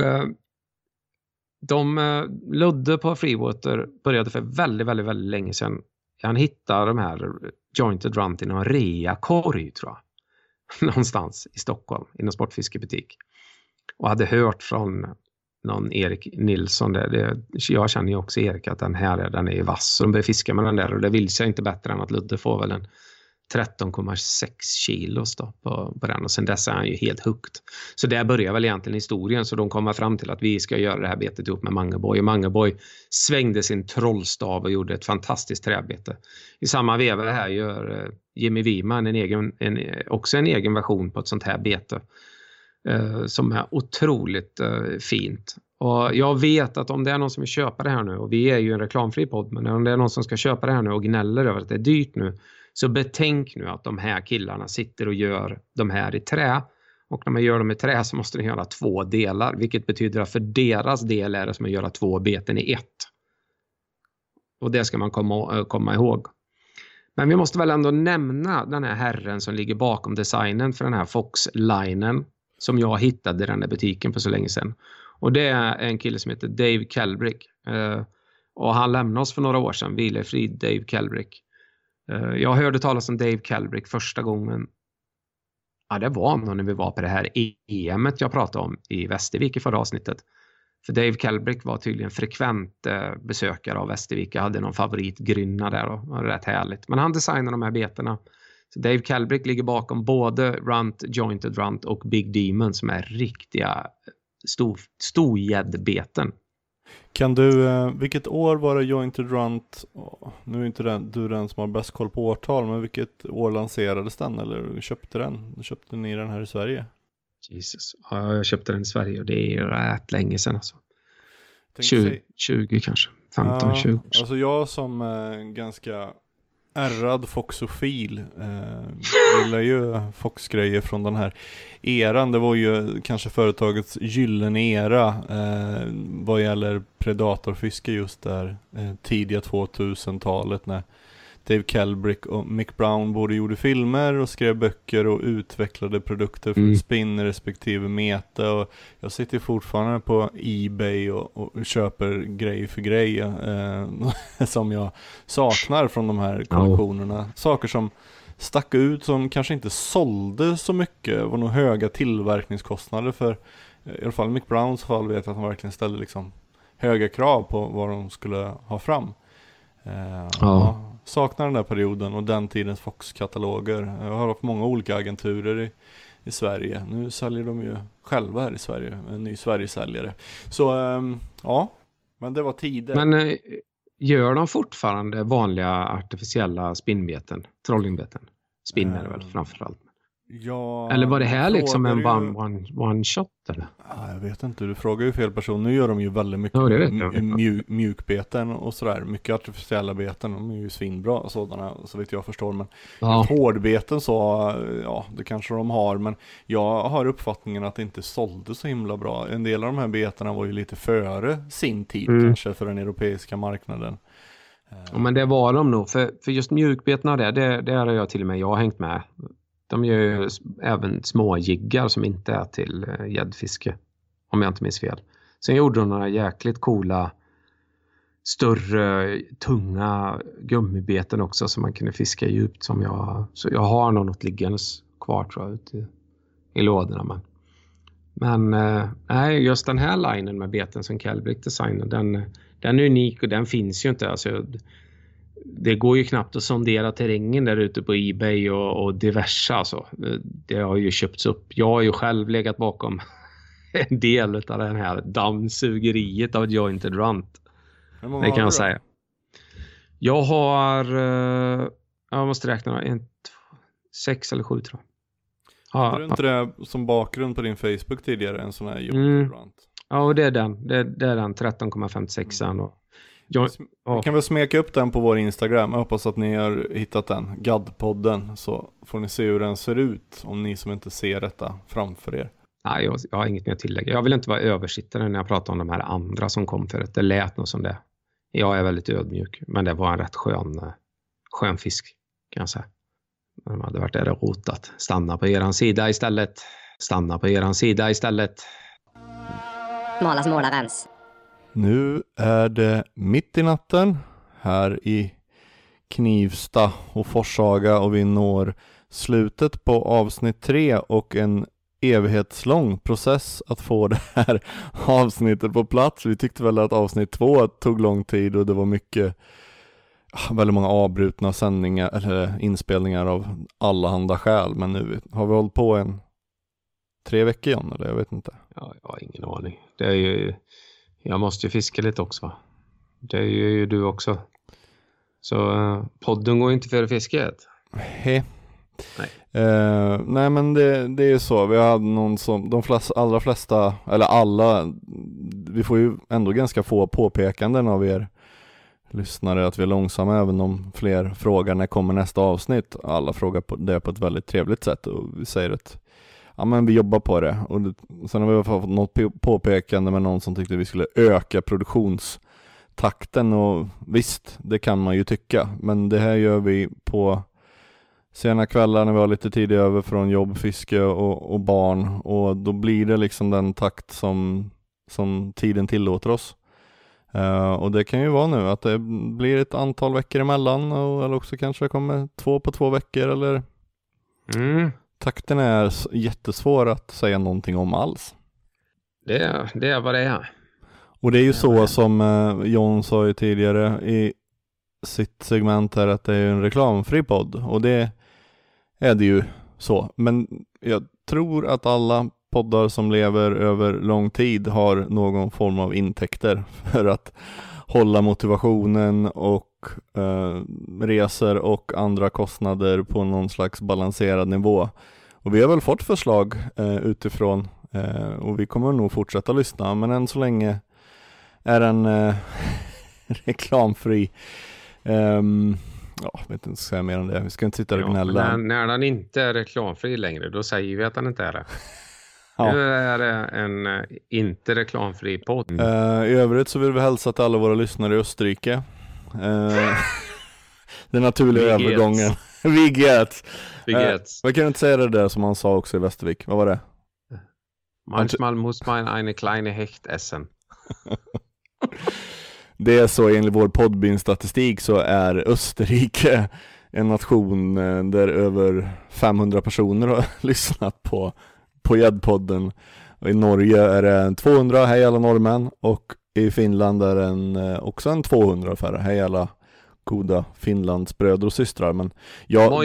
Ludde på Freewater började för väldigt, väldigt, väldigt länge sedan. Han hittade de här jointed runt i någon reakorg, tror jag. Någonstans i Stockholm, i någon sportfiskebutik. Och hade hört från någon Erik Nilsson där. Jag känner ju också Erik att den här är vass. Så de började fiska med den där och det vill sig inte bättre än att Ludde får väl en 13,6 kilos då på den. Och sen dess är han ju helt hooked. Så där börjar väl egentligen historien. Så de kommer fram till att vi ska göra det här betet ihop med Mangeboy. Och Mangeboy svängde sin trollstav och gjorde ett fantastiskt träbete. I samma veva här gör Jimmy Wiman också en egen version på ett sånt här bete. Som är otroligt fint. Och jag vet att om det är någon som vill köpa det här nu, och vi är ju en reklamfri podd, men om det är någon som ska köpa det här nu och gnäller över att det är dyrt nu, så betänk nu att de här killarna sitter och gör de här i trä. Och när man gör dem i trä så måste de göra två delar, vilket betyder att för deras del är det som att göra två beten i ett. Och det ska man komma ihåg. Men vi måste väl ändå nämna den här herren som ligger bakom designen för den här Fox-linen, som jag hittade i den där butiken för så länge sedan. Och det är en kille som heter Dave Kelbrick. Och han lämnade oss för några år sedan, vilefrid Dave Kelbrick. Jag hörde talas om Dave Kelbrick första gången. Ja, det var när vi var på det här EM:et jag pratade om i Västervik i förra avsnittet. För Dave Kelbrick var tydligen frekvent besökare av Västervik. Jag hade någon favoritgrynna där och det var rätt härligt. Men han designade de här betorna. Så Dave Kelbrick ligger bakom både Runt, Jointed Runt och Big Demon, som är riktiga storgäddbeten. Kan du, vilket år var det Jointed Runt, nu är inte du den som har bäst koll på årtal, men vilket år lanserades den eller köpte den? Köpte ni den här i Sverige? Jesus, ja, jag köpte den i Sverige och det är rätt länge sedan alltså. 20 kanske, 15, ja, 20 år. Alltså jag som ganska... ärrad foxofil gillar ju foxgrejer från den här eran. Det var ju kanske företagets gyllene era vad gäller predatorfiske just där tidiga 2000-talet, när Dave Kelbrick och Mick Brown både gjorde filmer och skrev böcker och utvecklade produkter för spinn respektive meta. Och jag sitter fortfarande på eBay och köper grej för grej som jag saknar från de här kollektionerna. Saker som stack ut, som kanske inte sålde så mycket, var nog höga tillverkningskostnader för, i alla fall Mick Browns fall vet jag att han verkligen ställde liksom höga krav på vad de skulle ha fram. Saknar den där perioden och den tidens Fox-kataloger. Jag har haft många olika agenturer i Sverige. Nu säljer de ju själva här i Sverige. En ny Sverigesäljare. Så ja, men det var tider. Men gör de fortfarande vanliga artificiella spinnbeten? Trollingbeten? Spinner väl framförallt. Ja, eller var det här liksom en one shot eller? Ja, jag vet inte, du frågar ju fel person. Nu gör de ju väldigt mycket mjukbeten och sådär. Mycket artificiella beten, de är ju svinbra sådana, så vet jag förstår. Men hårdbeten så, ja, det kanske de har. Men jag har uppfattningen att det inte sålde så himla bra. En del av de här betarna var ju lite före sin tid kanske för den europeiska marknaden. Ja, men det var de nog. För just mjukbeten det har jag till och med hängt med. De gör ju även små jiggar som inte är till gäddfiske, om jag inte minns fel. Sen gjorde de några jäkligt coola, större, tunga gummibeten också som man kunde fiska djupt. Så jag har något liggandes kvar tror jag ute i lådorna. Men just den här linen med beten som Kelbrick designar, den är unik och den finns ju inte. Alltså, det går ju knappt att sondera terrängen där ute på eBay och diverse. Alltså. Det har ju köpts upp. Jag har ju själv legat bakom en del av den här dammsugeriet av Jointed Runt. Det kan jag säga. Jag måste räkna 6 eller 7 tror jag. Hade du inte det som bakgrund på din Facebook tidigare, en sån här Jointed Runt? Ja, och det är den. Det är den 13,56an då. Vi kan väl smeka upp den på vår Instagram. Jag hoppas att ni har hittat den, Jäddpodden, så får ni se hur den ser ut om ni som inte ser detta framför er. Nej, jag har inget mer att tillägga. Jag vill inte vara översittare när jag pratar om de här andra som kom förut. Det lät något som det. Jag är väldigt ödmjuk, men det var en rätt skön fisk kan jag säga. De hade varit där och rotat. Stanna på eran sida istället. Målas målarens. Nu är det mitt i natten här i Knivsta och Forshaga och vi når slutet på avsnitt 3 och en evighetslång process att få det här avsnittet på plats. Vi tyckte väl att avsnitt 2 tog lång tid och det var mycket, väldigt många avbrutna sändningar eller inspelningar av allehanda skäl. Men nu har vi hållit på 3 veckor igen eller jag vet inte. Ja, jag har ingen aning. Det är ju... Jag måste ju fiska lite också va? Det gör ju du också. Så podden går inte för fisket. Nej men det är ju så. Vi hade någon som, alla, vi får ju ändå ganska få påpekanden av er lyssnare att vi är långsamma, även om fler frågar när kommer nästa avsnitt. Alla frågar det på ett väldigt trevligt sätt och vi säger att ja, men vi jobbar på det. Och sen har vi fått något påpekande med någon som tyckte vi skulle öka produktionstakten. Och visst, det kan man ju tycka. Men det här gör vi på sena kvällar när vi har lite tid över från jobb, fiske och barn. Och då blir det liksom den takt som tiden tillåter oss. Och det kan ju vara nu att det blir ett antal veckor emellan. Eller också kanske det kommer 2 på 2 veckor. Eller... Takten är jättesvår att säga någonting om alls. Det är vad det är. Och det är ju så som John sa ju tidigare i sitt segment här att det är en reklamfri podd. Och det är det ju så. Men jag tror att alla poddar som lever över lång tid har någon form av intäkter för att hålla motivationen och resor och andra kostnader på någon slags balanserad nivå. Och vi har väl fått förslag utifrån och vi kommer nog fortsätta lyssna, men än så länge är den reklamfri. Jag vet inte säga mer än det. Vi ska inte sitta och gnälla. När den inte är reklamfri längre, då säger vi att den inte är det. Ja. Nu är det en inte reklamfri podd. I övrigt så vill vi hälsa till alla våra lyssnare i Österrike. Den naturliga övergången. Vad kan du inte säga det där som han sa också i Västervik? Vad var det? Manchmal muss man eine kleine Hecht essen. Det är så, enligt vår poddbinstatistik så är Österrike en nation där över 500 personer har lyssnat på Jäddpodden. I Norge är det en 200, hej alla norrmän, och i Finland är den också en 200 färre, hej alla goda Finlands bröder och systrar. Men jag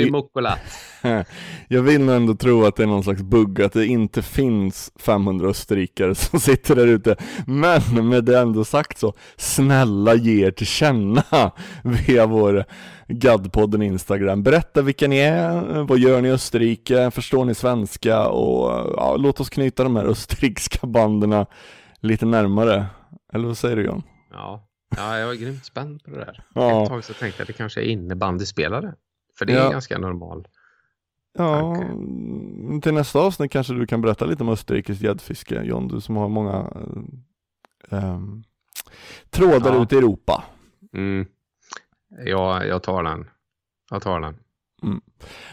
vill ändå tro att det är någon slags bugg, att det inte finns 500 österrikare som sitter där ute. Men med det ändå sagt, så snälla ge er till känna via vår Jäddpodden Instagram. Berätta vilka ni är, vad gör ni i Österrike, förstår ni svenska, och ja, låt oss knyta de här österrikska banderna lite närmare. Eller vad säger du, John? Ja, jag var grymt spänd på det där. Ja. Ett tag så tänkte jag att det kanske är innebandyspelare. För det är ganska normal. Ja, tanke. Till nästa avsnitt kanske du kan berätta lite om Österrikes gäddfiske, John, du som har många trådar ut i Europa. Mm. Ja, jag tar den. Mm.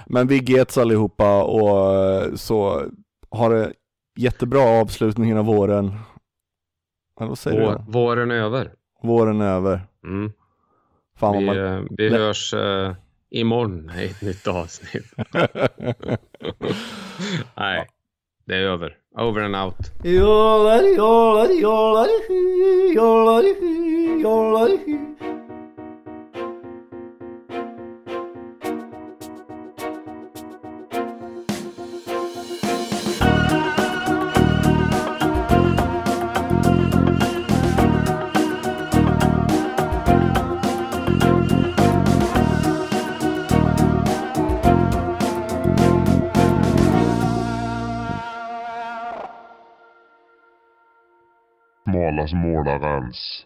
Men vi gets allihopa, och så har det jättebra avslutningen av våren. Vad säger du? Våren över. Mm. Fan, vi hörs imorgon i ett nytt avsnitt. Nej, det är över. Over and out. Målarens.